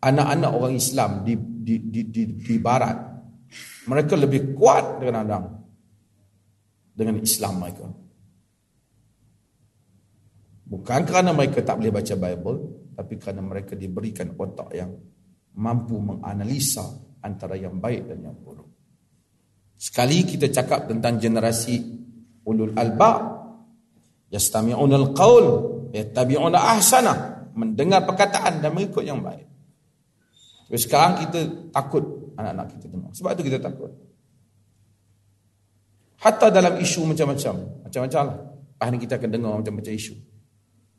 Anak-anak orang Islam di, di, di, di, di Barat, mereka lebih kuat kadang-kadang dengan Islam mereka. Bukan kerana mereka tak boleh baca Bible, tapi kerana mereka diberikan otak yang mampu menganalisa antara yang baik dan yang buruk. Sekali kita cakap tentang generasi ulul albab, yastami'una al-qaul, yattabi'una ahsana, mendengar perkataan dan mengikut yang baik. Tapi sekarang kita takut anak-anak kita dengar. Sebab itu kita takut. Hatta dalam isu macam-macam, macam-macam lah. Hari ini kita akan dengar macam-macam isu.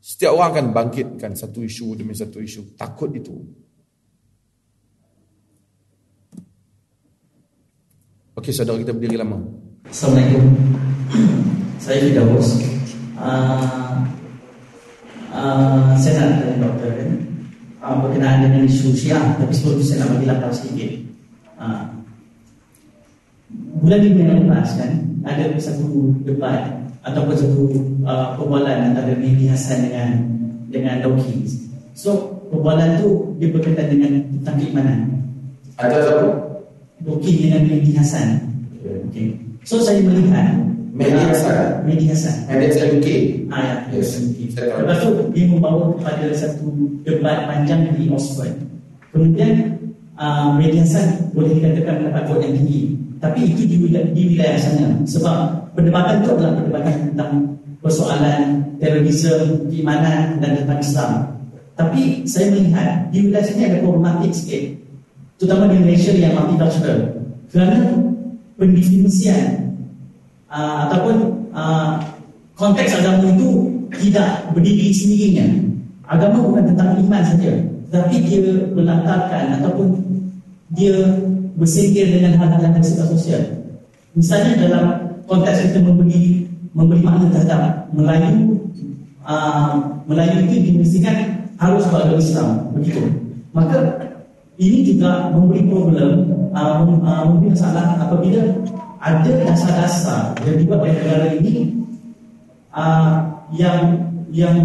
Setiap orang akan bangkitkan satu isu demi satu isu. Takut itu. Okey, saudara kita berdiri lama. Assalamualaikum. Saya Fidaus. Uh, uh, saya nak tanya doktor kan, uh, berkenaan dengan isu Syiah. Tapi sebelum saya nak bagi lapar sedikit. Uh, bulan lima yang lepas kan, ada satu debat ataupun satu uh, perbualan antara Mehdi Hasan dengan dengan Dawkins. So perbualan tu dia berkaitan dengan tentang keimanan. Ada apa? Dawkins dengan Mehdi Hasan. Okay. Okay. So saya melihat Mehdi Hasan. Mehdi Hasan. Mehdi Hasan U K. Ah ya. Yes. Lepas tu dia membawa kepada satu debat panjang di Oxford. Kemudian uh, Mehdi Hasan boleh dikatakan mendapat vote yang tinggi. Tapi itu di wilayah, di wilayah sana. Sebab perdebatan itu adalah perdebatan tentang persoalan terorisme, keimanan dan tentang Islam. Tapi saya melihat di wilayah sini ada problematik sikit, terutama di Malaysia yang multicultural. Kerana pendefinisian uh, ataupun uh, konteks agama itu tidak berdiri sendirinya. Agama bukan tentang iman saja, tapi dia melatarkan ataupun dia bersingkir dengan hal-hal yang sifat sosial. Misalnya dalam konteks kita memberi memberi makna terhadap Melayu, uh, Melayu itu dimestikan harus beragama Islam, begitu. Maka ini juga memberi problem, uh, uh, memberi masalah apabila ada dasar-dasar yang dibuat oleh negara ini uh, yang yang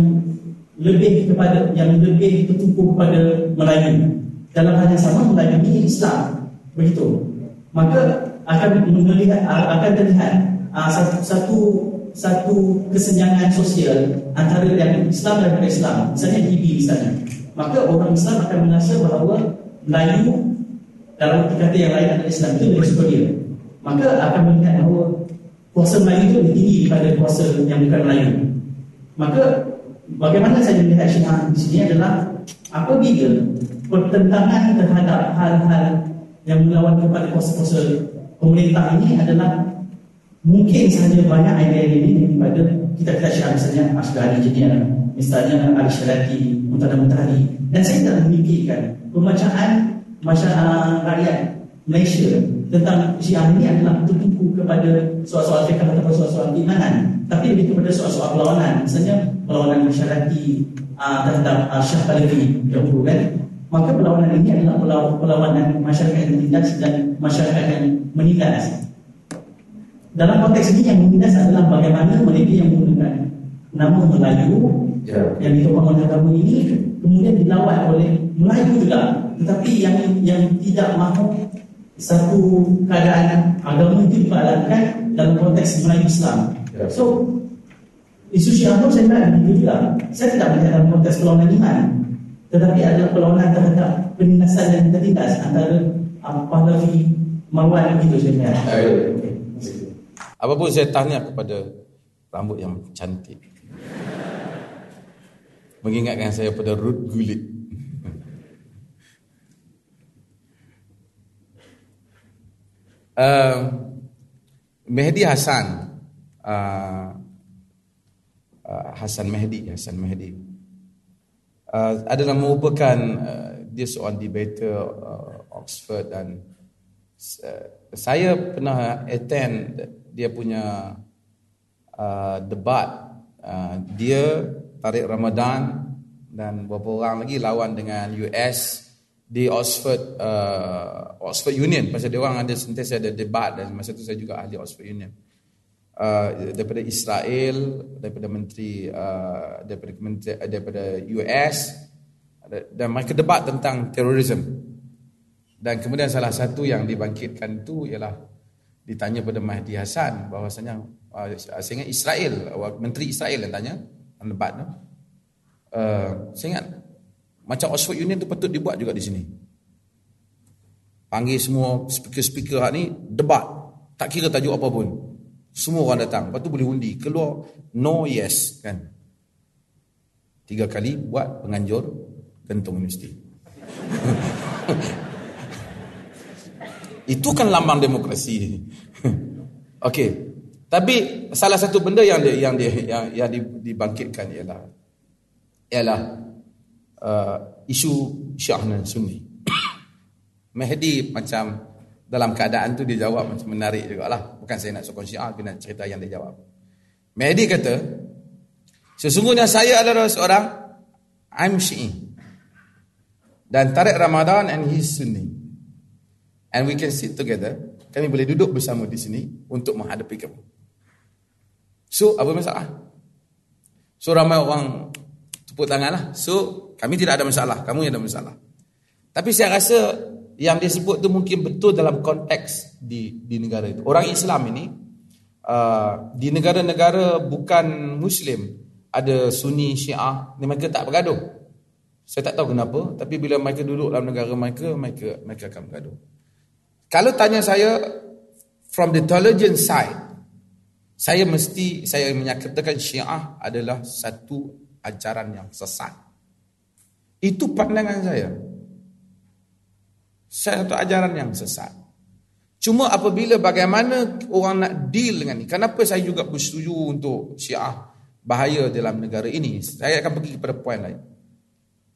lebih kepada yang lebih tertumpu kepada Melayu. Dalam hal yang sama Melayu ini Islam. Begitu. Maka akan melihat akan terlihat uh, satu, satu satu kesenjangan sosial antara yang Islam dan bukan Islam. Misalnya T V di sana. Maka orang Islam akan merasa bahawa Melayu dalam kata yang lain adalah Islam, itu lebih superior. Maka akan melihat bahawa kuasa Melayu itu lebih tinggi daripada kuasa yang bukan Melayu. Maka bagaimana saya melihat Syiah di sini adalah apabila pertentangan terhadap hal-hal yang melawan kepada kuasa-kuasa pemerintah ini adalah mungkin sahaja banyak idea-idea ini daripada kitab-kitab Syiah, misalnya Ash'ari Jadiyah, misalnya Al-Syarati, Muntadha-Muntahari. Dan saya telah memikirkan pembacaan masyarakat rakyat Malaysia tentang Syiah ini adalah tertumpu kepada soal-soal fikir atau soal-soal imanan, tapi lebih kepada soal-soal perlawanan, misalnya perlawanan Syarati uh, terhadap uh, Syah Balawi yang berhubungan. Maka perlawanan ini adalah perlawanan masyarakat yang menindas dan masyarakat yang menindas. Dalam konteks ini yang menindas adalah bagaimana mereka yang menggunakan nama Melayu yeah. yang ditopang oleh agama ini kemudian dilawan oleh Melayu juga, tetapi yang yang tidak mahu satu keadaan agama itu diperlakukan dalam konteks Melayu Islam. Yeah. So isu Syiah pun saya tidak juga. Saya tidak melihat dalam konteks perlawanan iman, tetapi adalah perlawanan terhadap penindasan dan tertindas antara Pahlavi, Marwan begitu saja. Okay. Apa pun saya tanya kepada rambut yang cantik, mengingatkan saya pada Ruth Gullit. uh, Mehdi Hasan, uh, uh, Hasan Mehdi, Hasan Mehdi. Uh, adalah merupakan uh, dia seorang debater uh, Oxford dan uh, saya pernah attend dia punya uh, debat uh, dia Tarik Ramadan dan beberapa orang lagi lawan dengan U S di Oxford uh, Oxford Union, pasal dia orang ada sentiasa ada debat, dan masa tu saya juga ahli Oxford Union. Uh, daripada Israel, daripada menteri uh, daripada menteri daripada U S, dan mereka debat tentang terorisme. Dan kemudian salah satu yang dibangkitkan tu ialah ditanya pada Mehdi Hasan bahawasanya uh, saya ingat Israel, menteri Israel yang tanya dalam debat tu. Uh, saya ingat macam Oxford Union tu patut dibuat juga di sini. Panggil semua speaker-speaker hak ni debat, tak kira tajuk apa pun. Semua orang datang. Lepas tu boleh undi. Keluar no yes kan. Tiga kali buat penganjur gantung universiti. Itu kan lambang demokrasi. Okey. Tapi salah satu benda yang dia, yang dia, yang, yang dibangkitkan ialah ialah uh, isu Syiah dan Sunni. Mehdi macam dalam keadaan tu dia jawab macam menarik jugalah. Bukan saya nak sokong Syiah, tapi nak cerita yang dia jawab. Mehdi kata, sesungguhnya saya adalah seorang I'm Syi'i, dan Tarik Ramadan and he's Sunni, and we can sit together. Kami boleh duduk bersama di sini untuk menghadapi kamu. So apa masalah? So ramai orang tepuk tangan lah. So kami tidak ada masalah, kamu yang ada masalah. Tapi saya rasa yang dia sebut tu mungkin betul dalam konteks di di negara itu. Orang Islam ini uh, di negara-negara bukan Muslim ada Sunni, Syiah, mereka tak bergaduh. Saya tak tahu kenapa, tapi bila mereka duduk dalam negara mereka, mereka mereka akan bergaduh. Kalau tanya saya from the theologian side, saya mesti saya menyatakan Syiah adalah satu ajaran yang sesat. Itu pandangan saya. Satu ajaran yang sesat. Cuma apabila bagaimana orang nak deal dengan ni. Kenapa saya juga bersetuju untuk Syiah bahaya dalam negara ini. Saya akan pergi kepada poin lain.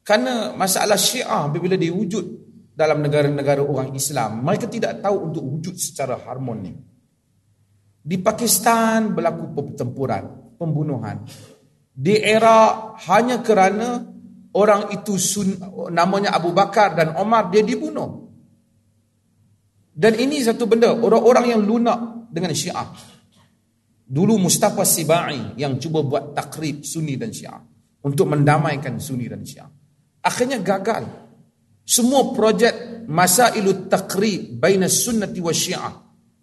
Kerana masalah Syiah apabila diwujud dalam negara-negara orang Islam, mereka tidak tahu untuk wujud secara harmoni. Di Pakistan berlaku pertempuran, pembunuhan. Di Iraq hanya kerana orang itu sun, namanya Abu Bakar dan Omar, dia dibunuh. Dan ini satu benda, orang-orang yang lunak dengan Syiah. Dulu Mustafa Sibai yang cuba buat takrib Sunni dan Syiah untuk mendamaikan Sunni dan Syiah. Akhirnya gagal. Semua projek Masailut Takrib Baina Sunnati wa Syiah,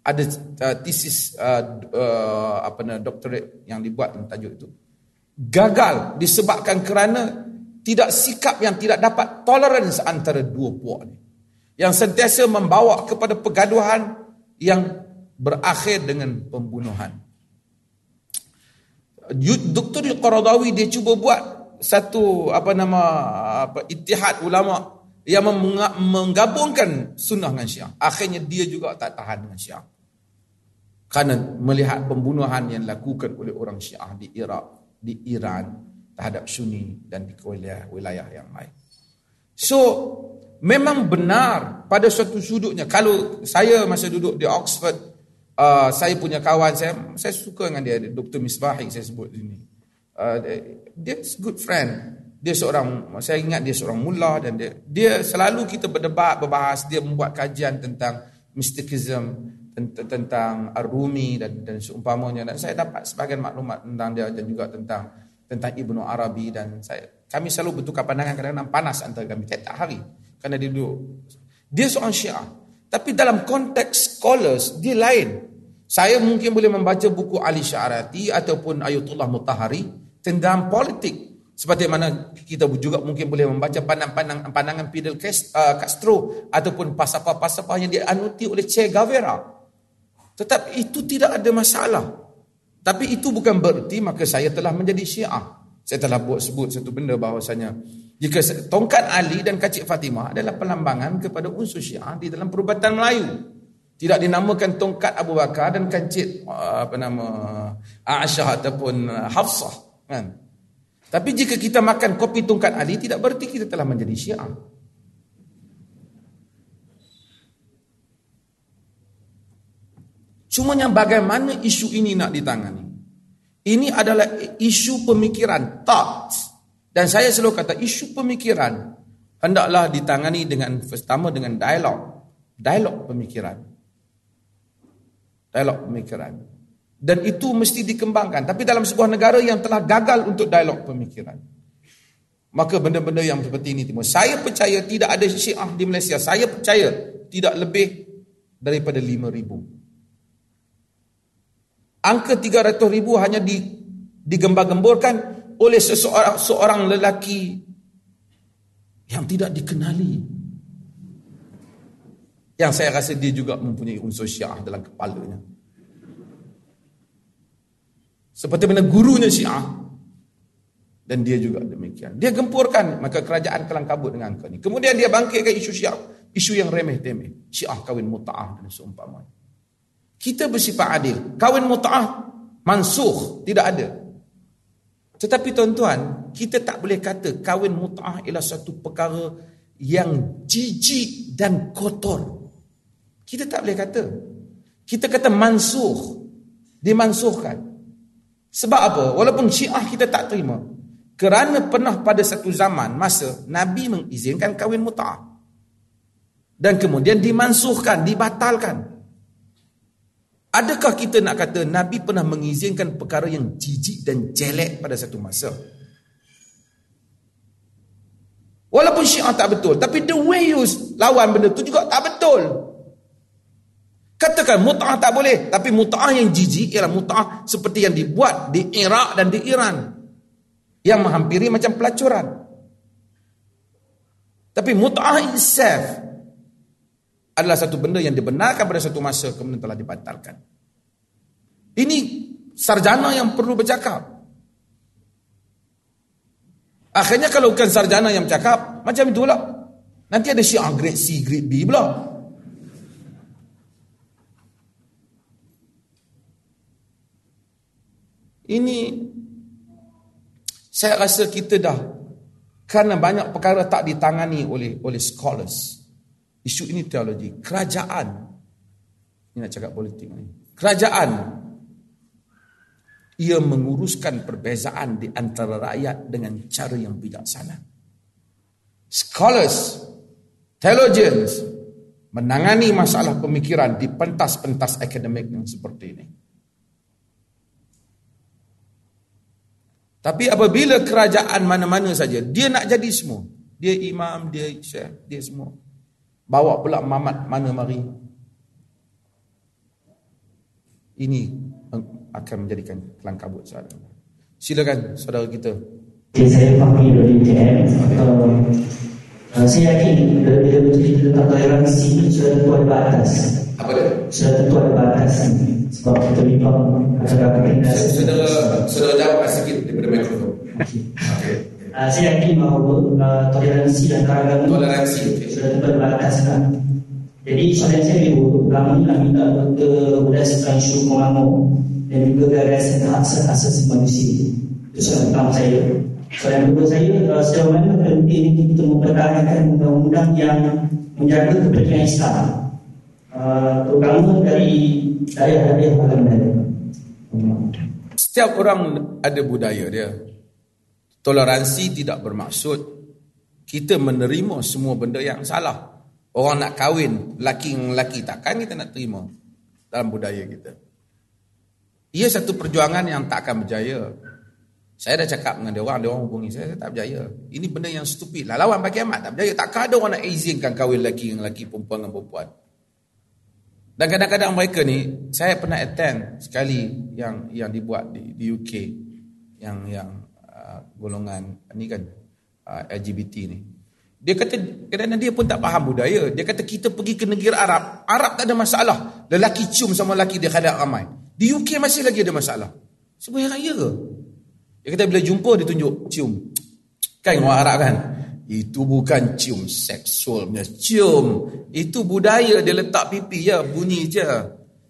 ada uh, tesis uh, uh, apa nama doktorat yang dibuat tentang tajuk itu. Gagal disebabkan kerana tidak sikap yang tidak dapat tolerance antara dua puak ni, yang sentiasa membawa kepada pergaduhan yang berakhir dengan pembunuhan. Doktor Qaradawi dia cuba buat satu apa nama apa ittihad ulama yang menggabungkan sunnah dengan syiah. Akhirnya dia juga tak tahan dengan syiah, kerana melihat pembunuhan yang dilakukan oleh orang syiah di Iraq, di Iran terhadap Sunni dan di wilayah-wilayah yang lain. So memang benar pada suatu sudutnya. Kalau saya masa duduk di Oxford, uh, saya punya kawan saya, saya suka dengan dia, Doktor Misbahi saya sebut ini. Uh, dia good friend. Dia seorang, saya ingat dia seorang mullah, dan dia, dia selalu kita berdebat, berbahas, dia membuat kajian tentang mysticism, tentang, tentang Ar-Rumi dan, dan seumpamanya. Dan saya dapat sebahagian maklumat tentang dia dan juga tentang tentang Ibnu Arabi, dan saya, kami selalu bertukar pandangan, kadang-kadang panas antara kami tiap hari kerana dia duduk. Dia seorang syiah, tapi dalam konteks scholars dia lain. Saya mungkin boleh membaca buku Ali Syarati ataupun Ayatullah Mutahari tentang politik. Seperti mana kita juga mungkin boleh membaca pandangan-pandangan pandangan Fidel Castro ataupun pasapah-pasapah yang dianuti oleh Che Guevara. Tetapi itu tidak ada masalah. Tapi itu bukan bererti maka saya telah menjadi syiah. Saya telah buat sebut satu benda bahawasanya jika tongkat Ali dan kacik Fatimah adalah perlambangan kepada unsur syiah di dalam perubatan Melayu. Tidak dinamakan tongkat Abu Bakar dan kacik apa nama Aisyah ataupun Hafsah, kan? Tapi jika kita makan kopi tongkat Ali, tidak berarti kita telah menjadi syiah. Cumanya bagaimana isu ini nak ditangani? Ini adalah isu pemikiran, thought. Dan saya selalu kata isu pemikiran hendaklah ditangani dengan pertama dengan dialog. Dialog pemikiran. Dialog pemikiran. Dan itu mesti dikembangkan. Tapi dalam sebuah negara yang telah gagal untuk dialog pemikiran, maka benda-benda yang seperti ini timbul. Saya percaya tidak ada syiah di Malaysia. Saya percaya tidak lebih daripada lima ribu. Angka tiga ratus ribu hanya digembar-gemborkan oleh seseorang, seorang lelaki yang tidak dikenali, yang saya rasa dia juga mempunyai unsur syiah dalam kepalanya. Seperti mana gurunya syiah, dan dia juga demikian. Dia gempurkan, maka kerajaan kelang kabut dengan angka ini. Kemudian dia bangkitkan isu syiah, isu yang remeh-temeh, syiah kahwin muta'ah dan seumpamanya. Kita bersifat adil. Kahwin muta'ah mansukh, tidak ada. Tetapi tuan-tuan, kita tak boleh kata kahwin muta'ah ialah satu perkara yang jijik dan kotor. Kita tak boleh kata. Kita kata mansukh, dimansukhkan. Sebab apa? Walaupun syiah kita tak terima, kerana pernah pada satu zaman masa Nabi mengizinkan kahwin muta'ah dan kemudian dimansuhkan, dibatalkan. Adakah kita nak kata Nabi pernah mengizinkan perkara yang jijik dan jelek pada satu masa? Walaupun syiah tak betul, tapi the way you lawan benda tu juga tak betul. Katakan mut'ah tak boleh, tapi mut'ah yang jijik ialah mut'ah seperti yang dibuat di Iraq dan di Iran, yang menghampiri macam pelacuran. Tapi mut'ah itself adalah satu benda yang dibenarkan pada satu masa kemudian telah dibatalkan. Ini sarjana yang perlu bercakap. Akhirnya kalau bukan sarjana yang bercakap, macam itulah. Nanti ada syiah grade C, grade B pula. Ini saya rasa kita dah, kerana banyak perkara tak ditangani oleh oleh scholars. Isu ini teologi. Kerajaan, ini nak cakap politik ni. Kerajaan, ia menguruskan perbezaan di antara rakyat dengan cara yang bijaksana. Scholars, theologians menangani masalah pemikiran di pentas-pentas akademik yang seperti ini. Tapi apabila kerajaan mana-mana saja, dia nak jadi semua. Dia imam, dia syekh, dia semua. Bawa pula mamat mana mari. Ini akan menjadikan kelang kabut sahaja. Silakan saudara kita. Okay, saya Fahmi dari U T M. Uh, saya yakin bila bercerita tentang toleransi, sudah tentu ada batas. Apa dia? Sudah tentu ada batas. Sebab kita bimbang Saudara saudara jawab sikit daripada mikrofon. Okey. Uh, saya yakin bahawa uh, toleransi dan keragaman toleransi okay. sudah terbatas kan? Jadi soalan saya dulu lama ni lah minta kebebasan isu mengamuk dan juga gagasan hak asasi manusia. Itu soalan pertama saya. Soalan kedua saya, uh, sejauh mana penting kita mempertahankan undang-undang yang menjaga kepentingan Islam, uh, terutama dari daya-daya agama. Setiap orang ada budaya dia. Toleransi tidak bermaksud kita menerima semua benda yang salah. Orang nak kahwin lelaki dengan lelaki, takkan kita nak terima dalam budaya kita. Ia satu perjuangan yang takkan berjaya. Saya dah cakap dengan dia orang, dia orang hubungi saya, saya tak berjaya. Ini benda yang stupid lah, lawan bagi amat tak berjaya. Takkan ada orang nak izinkan kahwin lelaki dengan lelaki, perempuan dengan perempuan. Dan kadang-kadang mereka ni, saya pernah attend sekali yang yang dibuat di, di U K yang yang golongan ni kan L G B T ni. Dia kata, kerana dia pun tak faham budaya, dia kata kita pergi ke negara Arab, Arab tak ada masalah, lelaki cium sama lelaki dia hadap ramai. Di U K masih lagi ada masalah. Sebuah raya ke? Dia kata bila jumpa dia tunjuk cium. Kan orang Arab kan, itu bukan cium seksual punya cium, itu budaya dia letak pipi je, bunyi je.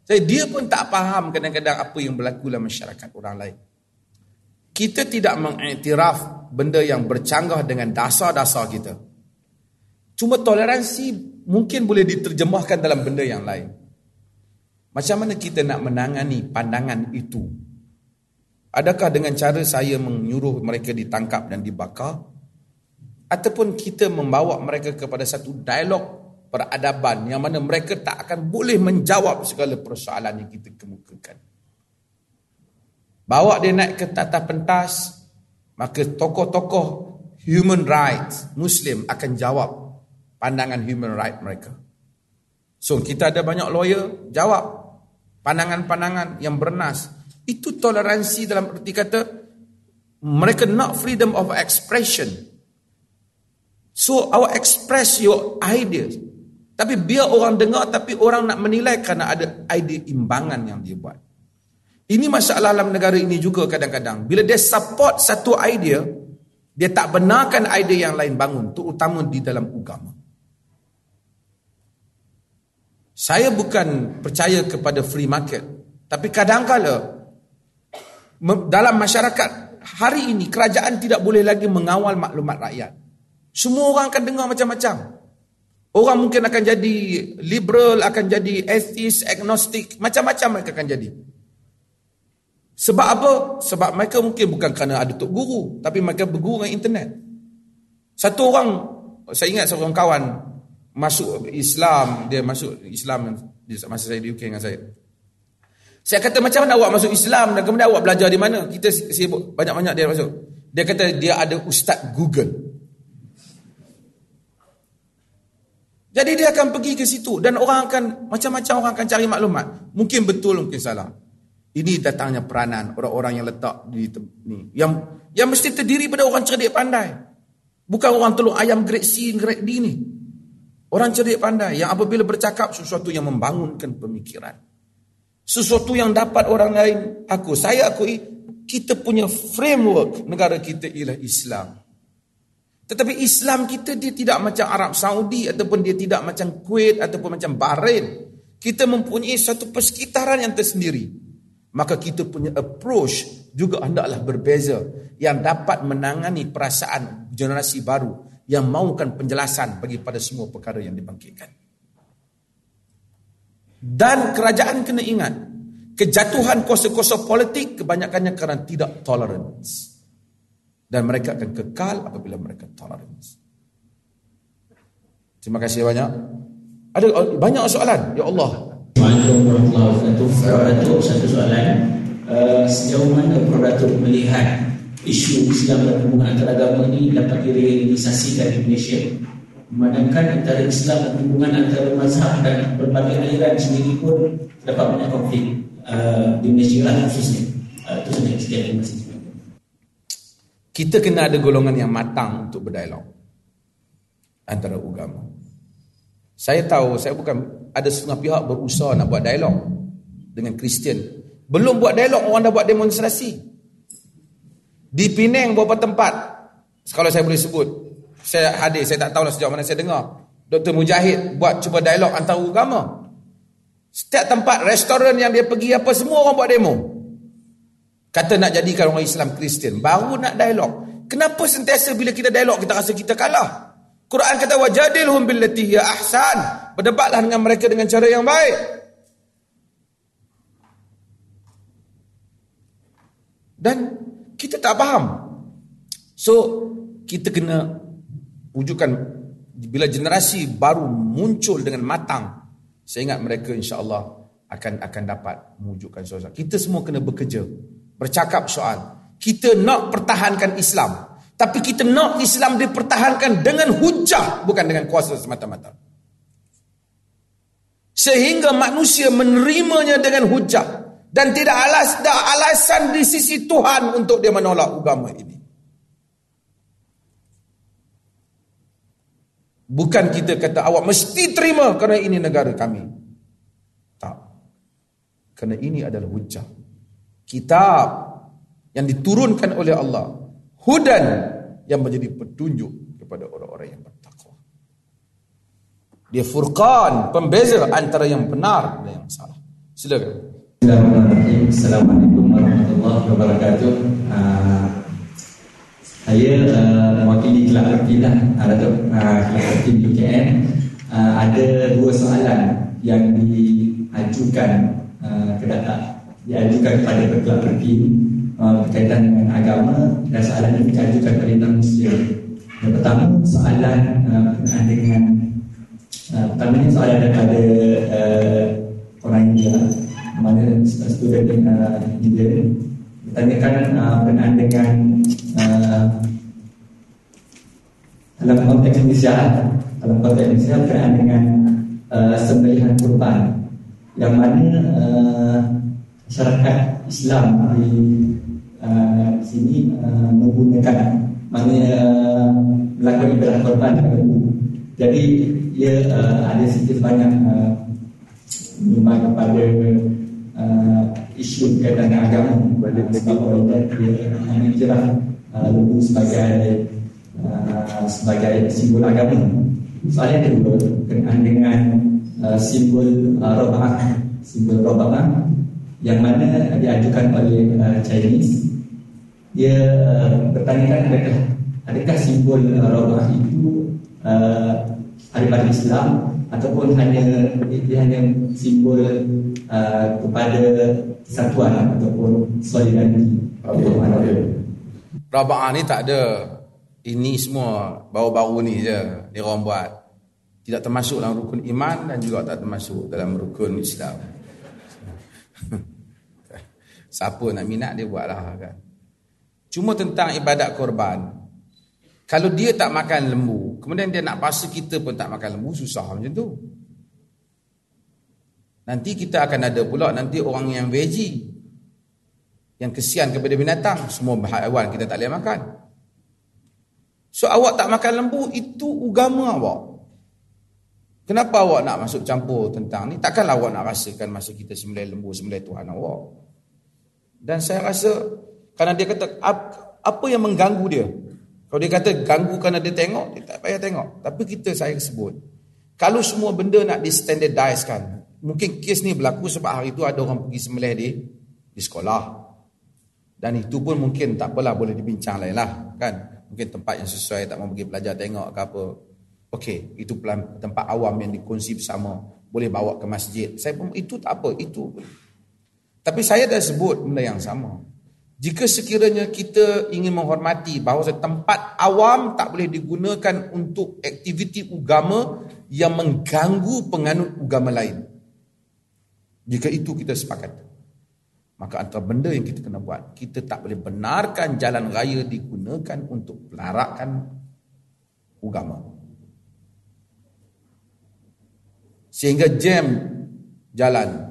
Jadi dia pun tak faham kadang-kadang apa yang berlaku dalam masyarakat orang lain. Kita tidak mengiktiraf benda yang bercanggah dengan dasar-dasar kita. Cuma toleransi mungkin boleh diterjemahkan dalam benda yang lain. Macam mana kita nak menangani pandangan itu? Adakah dengan cara saya menyuruh mereka ditangkap dan dibakar? Ataupun kita membawa mereka kepada satu dialog peradaban yang mana mereka tak akan boleh menjawab segala persoalan yang kita kemukakan? Bawa dia naik ke tata pentas, maka tokoh-tokoh human rights Muslim akan jawab pandangan human rights mereka. So kita ada banyak lawyer jawab pandangan-pandangan yang bernas. Itu toleransi dalam erti kata mereka nak freedom of expression. So our express your ideas. Tapi biar orang dengar, tapi orang nak menilai kerana ada idea imbangan yang dia buat. Ini masalah dalam negara ini juga kadang-kadang. Bila dia support satu idea, dia tak benarkan idea yang lain bangun, terutama di dalam agama. Saya bukan percaya kepada free market, tapi kadang-kadang dalam masyarakat hari ini kerajaan tidak boleh lagi mengawal maklumat rakyat. Semua orang akan dengar macam-macam. Orang mungkin akan jadi liberal, akan jadi atheist, agnostik, macam-macam mereka akan jadi. Sebab apa? Sebab mereka mungkin bukan kerana ada tok guru, tapi mereka berguru dengan internet. Satu orang, saya ingat seorang kawan masuk Islam, dia masuk Islam masa saya di U K dengan saya. Saya kata, macam mana awak masuk Islam dan kemudian awak belajar di mana? Kita sibuk banyak-banyak dia masuk. Dia kata dia ada Ustaz Google. Jadi dia akan pergi ke situ dan orang akan, macam-macam orang akan cari maklumat. Mungkin betul, mungkin salah. Ini datangnya peranan orang-orang yang letak di ni, yang yang mesti terdiri pada orang cerdik pandai, bukan orang telur ayam grade C, grade D ni. Orang cerdik pandai yang apabila bercakap sesuatu yang membangunkan pemikiran, sesuatu yang dapat orang lain aku, saya akui kita punya framework negara kita ialah Islam. Tetapi Islam kita dia tidak macam Arab Saudi ataupun dia tidak macam Kuwait ataupun macam Bahrain. Kita mempunyai satu persekitaran yang tersendiri. Maka kita punya approach juga hendaklah berbeza yang dapat menangani perasaan generasi baru yang mahukan penjelasan bagi pada semua perkara yang dibangkitkan. Dan kerajaan kena ingat, kejatuhan kuasa-kuasa politik kebanyakannya kerana tidak tolerance. Dan mereka akan kekal apabila mereka tolerance. Terima kasih banyak. Ada banyak soalan, ya Allah. Assalamualaikum warahmatullahi wabarakatuh. Perdatuk, satu soalan, uh, sejauh mana Perdatuk melihat isu Islam dan hubungan antaragama ini dapat direalisasikan di Malaysia? Memandangkan antara Islam dan hubungan antara mazhab dan berbagai aliran sendiri pun dapat banyak konflik uh, di Malaysia lah khususnya. uh, Itu sahaja kita ada masih. Kita kena ada golongan yang matang untuk berdialog antara agama. Saya tahu, saya bukan, ada setengah pihak berusaha nak buat dialog dengan Kristian. Belum buat dialog, orang dah buat demonstrasi. Di Penang beberapa tempat, kalau saya boleh sebut, saya hadir, saya tak tahulah sejauh mana saya dengar. Doktor Mujahid buat cuba dialog antaragama. Setiap tempat, restoran yang dia pergi apa, semua orang buat demo. Kata nak jadikan orang Islam Kristian. Baru nak dialog. Kenapa sentiasa bila kita dialog, kita rasa kita kalah? Quran kata, wajadilhum billati hiya ahsan. Berdebatlah dengan mereka dengan cara yang baik. Dan kita tak faham. So, kita kena wujudkan bila generasi baru muncul dengan matang. Saya ingat mereka insya-Allah akan akan dapat mewujudkan soal. Kita semua kena bekerja, bercakap soal. Kita nak pertahankan Islam, tapi kita nak Islam dipertahankan dengan hujah, bukan dengan kuasa semata-mata. Sehingga manusia menerimanya dengan hujah. Dan tidak alas, dah alasan di sisi Tuhan untuk dia menolak agama ini. Bukan kita kata awak mesti terima kerana ini negara kami. Tak. Kerana ini adalah hujah. Kitab yang diturunkan oleh Allah. Hudan yang menjadi petunjuk kepada orang-orang yang bertakwa. Dia furqan, pembeza antara yang benar dan yang salah. Silakan. Bismillahirrahmanirrahim. Assalamualaikum warahmatullahi wabarakatuh. Uh, saya uh, mewakili Kelab Erti lah, Dato' uh, Kelab Erti U K M. Uh, ada dua soalan yang diajukan uh, ke data, diajukan kepada Kelab Erti uh, berkaitan dengan agama, dan soalan yang diajukan kepada Intan Muslim. Yang pertama soalan berkenaan uh, dengan uh, pertamanya soalan daripada uh, orang India, mana student dengan dia ditanyakan berkenaan dengan uh, dalam konteks Indonesia dalam konteks Indonesia berkenaan dengan uh, sembelihan kurban, yang mana uh, masyarakat Islam di uh, sini uh, menggunakan, maknanya uh, melakukan ibadah kurban. Jadi ia uh, ada sedikit banyak uh, menyumbang kepada Uh, isu berkaitan dengan agama, sebab orang dia mengira lubu sebagai uh, sebagai simbol agama. Soalan yang kedua berkenaan dengan uh, simbol uh, Raba'ah, simbol Raba'ah yang mana diajukan oleh uh, Chinese. Dia uh, bertanyakan adakah adakah simbol uh, Raba'ah itu uh, daripada Islam, ataupun hanya dia hanya simbol uh, kepada kesatuan ataupun solidariti. Okay. Raba'ah ni tak ada. Ini semua baru-baru ni je dia orang buat. Tidak termasuk dalam rukun iman dan juga tak termasuk dalam rukun Islam. Siapa nak minat dia buatlah kan. Cuma tentang ibadat korban, kalau dia tak makan lembu, kemudian dia nak paksa kita pun tak makan lembu, susah macam tu. Nanti kita akan ada pula nanti orang yang veggie, yang kesian kepada binatang, semua haiwan kita tak boleh makan. So awak tak makan lembu, itu agama awak. Kenapa awak nak masuk campur tentang ni? Takkanlah awak nak rasakan masa kita sembelih lembu, sembelih Tuhan awak. Dan saya rasa, kerana dia kata, apa yang mengganggu dia? Kalau dia kata ganggu kerana dia tengok, dia tak payah tengok. Tapi kita, saya sebut, kalau semua benda nak di-standardisekan, mungkin kes ni berlaku sebab hari tu ada orang pergi sembelih di di sekolah. Dan itu pun mungkin tak apalah, boleh dibincang lain lah kan. Mungkin tempat yang sesuai, tak mau pergi pelajar tengok ke apa. Okey, itu tempat awam yang dikongsi bersama, boleh bawa ke masjid. Saya pun itu tak apa, itu. Tapi saya dah sebut benda yang sama. Jika sekiranya kita ingin menghormati bahawa tempat awam tak boleh digunakan untuk aktiviti agama yang mengganggu penganut agama lain. Jika itu kita sepakat, maka antara benda yang kita kena buat, kita tak boleh benarkan jalan raya digunakan untuk pelarakan agama. Sehingga jam jalan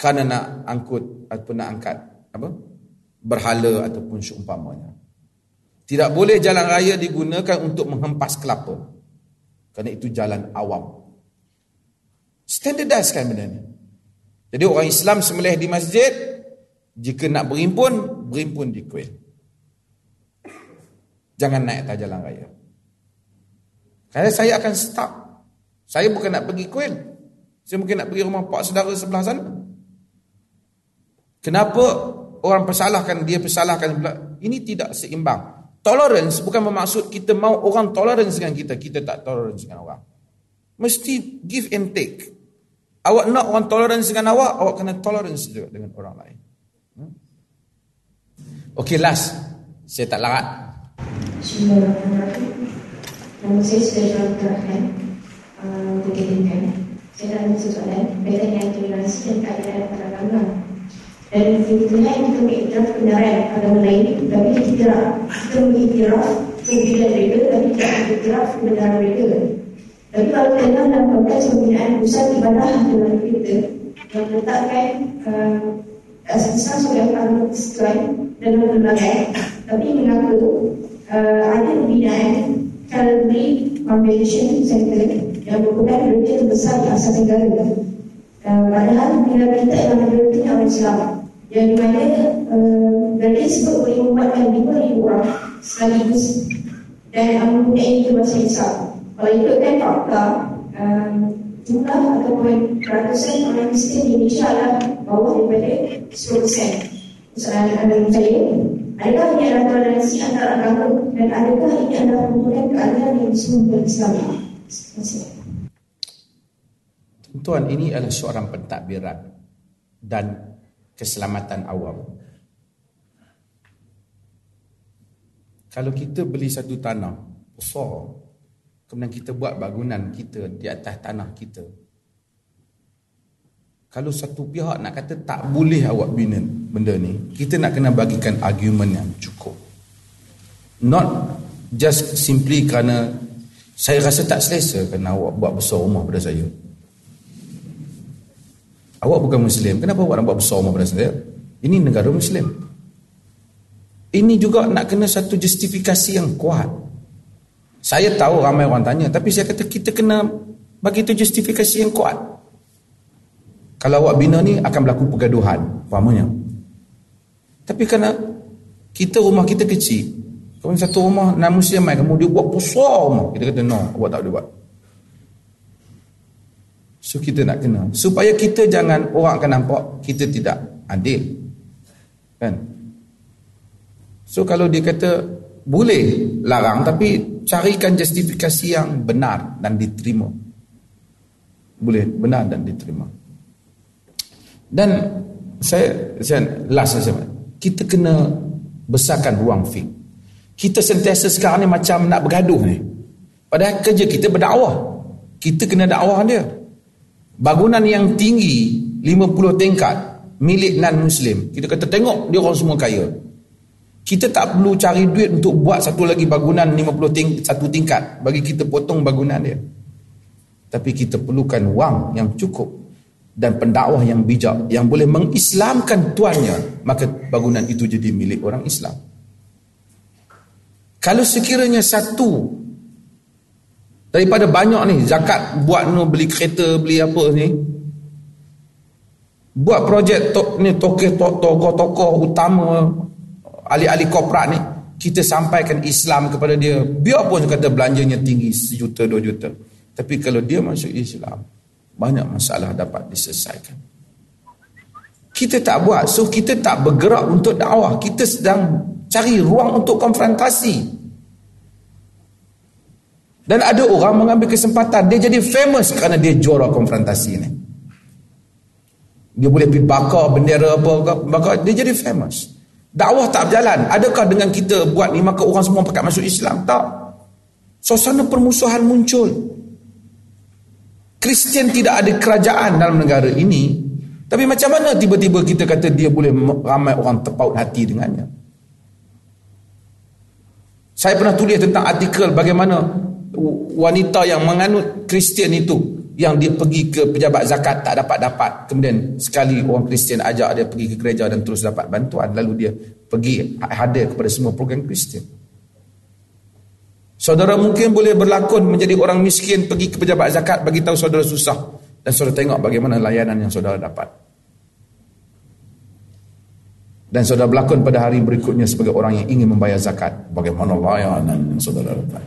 kerana nak angkut atau nak angkat apa berhala ataupun seumpamanya. Tidak boleh jalan raya digunakan untuk menghempas kelapa, kerana itu jalan awam. Standardiskan benda ni. Jadi orang Islam sembelih di masjid, jika nak berimpun, berimpun di kuil. Jangan naik atas jalan raya. Kerana saya akan stop. Saya bukan nak pergi kuil. Saya mungkin nak pergi rumah pak saudara sebelah sana. Kenapa orang persalahkan, dia persalahkan pula? Ini tidak seimbang. Tolerance bukan bermaksud kita mau orang tolerance dengan kita. Kita tak tolerance dengan orang. Mesti give and take. Awak nak orang tolerance dengan awak, awak kena tolerance juga dengan orang lain. Hmm? Okay, last. Saya tak larat. Bismillahirrahmanirrahim. Nama saya Surya Abdurrahman. Bukit Tinggal. Saya nak soalan berkaitan toleransi dan keadaan agama. Dan sebetulnya kita mengiktiraf kebenaran agama lain, tapi kita kita mengiktiraf kebenaran mereka, tapi kita mengiktiraf kebenaran mereka. Tapi kalau dalam dalam konteks pembinaan pusat ibadah dalam kita yang meletakkan uh, asas solat agama Islam dalam berbagai, tapi mengaku uh, ada pembinaan Calvary Convention Center yang merupakan gereja terbesar di Asia Tenggara. Uh, padahal pembinaan kita yang berarti orang Islam, yang di mana gereja uh, sebut boleh membuatkan lima ribu orang sekaligus dan mempunyai bahasa Islam. Kalau ikutkan fakta, um, jumlah ataupun peratusan orang miskin di Indonesia adalah bawah daripada sepuluh peratus. Soalan anda saya, adakah ini adalah toleransi antara agama dan adakah ini adalah perempuan keadaan yang disumber Islam? Terima kasih. Tuan, ini adalah seorang pentadbiran dan keselamatan awam. Kalau kita beli satu tanah besar, kemudian kita buat bangunan kita di atas tanah kita, kalau satu pihak nak kata tak boleh awak bina benda ni, kita nak kena bagikan argument yang cukup. Not just simply kerana saya rasa tak selesa kerana awak buat besar rumah pada saya. Awak bukan Muslim, kenapa awak nak buat besar rumah pada saya? Ini negara Muslim. Ini juga nak kena satu justifikasi yang kuat. Saya tahu ramai orang tanya, tapi saya kata kita kena bagi tu justifikasi yang kuat. Kalau awak bina ni akan berlaku pergaduhan, fahamnya. Tapi kerana kita rumah kita kecil, kalau satu rumah enam Muslim, kemudian dia buat besar rumah, kita kata no, awak tak boleh buat. So kita nak kena, supaya kita jangan, orang akan nampak kita tidak adil, kan? So kalau dia kata boleh larang, tapi carikan justifikasi yang benar dan diterima. Boleh benar dan diterima. Dan saya, saya last saya, kita kena besarkan ruang fikir. Kita sentiasa sekarang ni macam nak bergaduh ni, padahal kerja kita berdakwah. Kita kena dakwah dia. Bangunan yang tinggi lima puluh tingkat milik non-Muslim, kita kata tengok dia orang semua kaya. Kita tak perlu cari duit untuk buat satu lagi bangunan lima puluh ting- satu tingkat bagi kita potong bangunan dia. Tapi kita perlukan wang yang cukup dan pendakwah yang bijak yang boleh mengislamkan tuannya, maka bangunan itu jadi milik orang Islam. Kalau sekiranya satu daripada banyak ni, zakat buat ni, beli kereta, beli apa ni, buat projek to, ni tokoh tokoh tokoh utama, ahli-ahli korporat ni, kita sampaikan Islam kepada dia. Biarpun kata belanjanya tinggi sejuta, dua juta, tapi kalau dia masuk Islam, banyak masalah dapat diselesaikan. Kita tak buat. So kita tak bergerak untuk dakwah. Kita sedang cari ruang untuk konfrontasi. Dan ada orang mengambil kesempatan, dia jadi famous kerana dia juara konfrontasi ni. Dia boleh pergi bakar bendera apa, bakar, dia jadi famous. Dakwah tak berjalan. Adakah dengan kita buat ni maka orang semua pakat masuk Islam? Tak. Suasana permusuhan muncul. Kristian tidak ada kerajaan dalam negara ini, tapi macam mana tiba-tiba kita kata dia boleh ramai orang terpaut hati dengannya? Saya pernah tulis tentang artikel bagaimana wanita yang menganut Kristian itu, yang dia pergi ke pejabat zakat tak dapat-dapat, kemudian sekali orang Kristian ajak dia pergi ke gereja dan terus dapat bantuan, lalu dia pergi hadir kepada semua program Kristian. Saudara mungkin boleh berlakon menjadi orang miskin, pergi ke pejabat zakat bagi tahu saudara susah, dan saudara tengok bagaimana layanan yang saudara dapat. Dan saudara berlakon pada hari berikutnya sebagai orang yang ingin membayar zakat. Bagaimana layanan saudara dapat?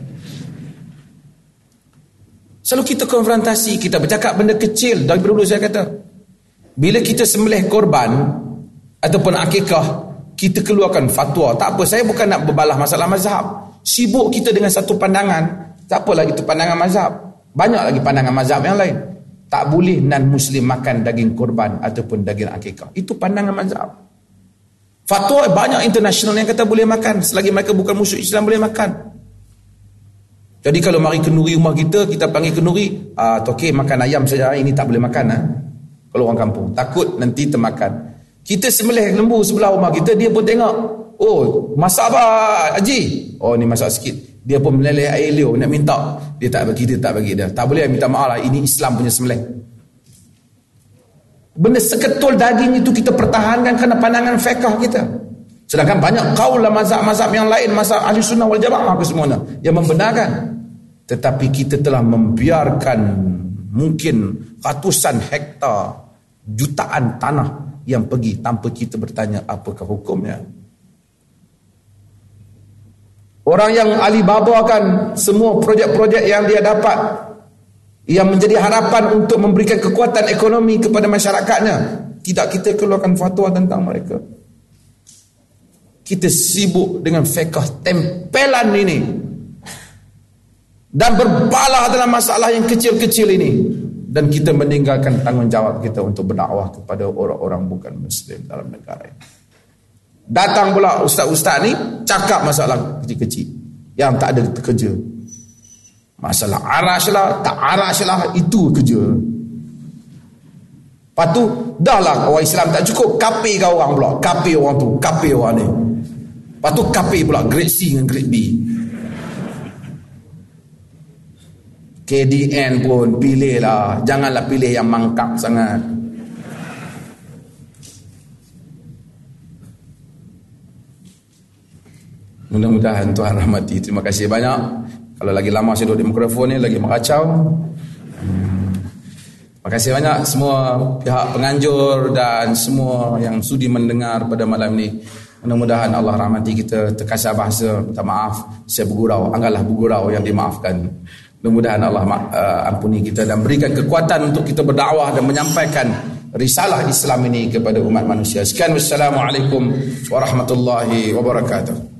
Selalu kita konfrontasi, kita bercakap benda kecil. Dari dulu saya kata, bila kita sembelih korban ataupun akikah, kita keluarkan fatwa. Tak apa, saya bukan nak berbalah masalah mazhab. Sibuk kita dengan satu pandangan. Tak apalah itu pandangan mazhab. Banyak lagi pandangan mazhab yang lain. Tak boleh non-Muslim makan daging korban ataupun daging akikah. Itu pandangan mazhab. Fatwa banyak international yang kata boleh makan. Selagi mereka bukan musuh Islam, boleh makan. Jadi kalau mari kenduri rumah kita, kita panggil kenduri. Ah, Okey, makan ayam saja. Ini tak boleh makan. Ha? Kalau orang kampung. Takut nanti termakan. Kita sembelih lembu sebelah rumah kita, dia pun tengok. Oh, masak apa Haji? Oh, ni masak sikit. Dia pun meleleh air liur nak minta. Dia tak bagi, dia tak bagi dia. Tak boleh, minta maaf lah. Ini Islam punya sembelih. Benda seketul daging itu kita pertahankan kerana pandangan fiqh kita. Sedangkan banyak kaulah mazhab-mazhab yang lain, mazhab ahli sunnah wal jamaah ke semuanya, yang membenarkan. Tetapi kita telah membiarkan mungkin ratusan hektar, jutaan tanah yang pergi tanpa kita bertanya apakah hukumnya. Orang yang Alibaba kan semua projek-projek yang dia dapat yang menjadi harapan untuk memberikan kekuatan ekonomi kepada masyarakatnya, tidak kita keluarkan fatwa tentang mereka. Kita sibuk dengan fiqh tempelan ini dan berbalah dalam masalah yang kecil-kecil ini, dan kita meninggalkan tanggungjawab kita untuk berdakwah kepada orang-orang bukan Muslim dalam negara ini. Datang pula ustaz-ustaz ni cakap masalah kecil-kecil yang tak ada kerja. Masalah arash lah, tak arash lah, itu kerja. Lepas tu, dah lah orang Islam tak cukup, kapir kau orang pula. Kapir orang tu, kapir orang ni. Lepas tu kapir pula, grade C dengan grade B. K D N pun pilih lah. Janganlah pilih yang mangkap sangat. Mudah-mudahan Tuhan rahmati. Terima kasih banyak. Kalau lagi lama saya duduk di mikrofon ni, lagi meracau. Hmm. Terima kasih banyak semua pihak penganjur dan semua yang sudi mendengar pada malam ni. Mudah-mudahan Allah rahmati kita. Terkasar bahasa, minta maaf. Saya bergurau, anggaplah bergurau yang dimaafkan. Mudah-mudahan Allah uh, ampuni kita dan berikan kekuatan untuk kita berdakwah dan menyampaikan risalah Islam ini kepada umat manusia. Sekian, wassalamualaikum warahmatullahi wabarakatuh.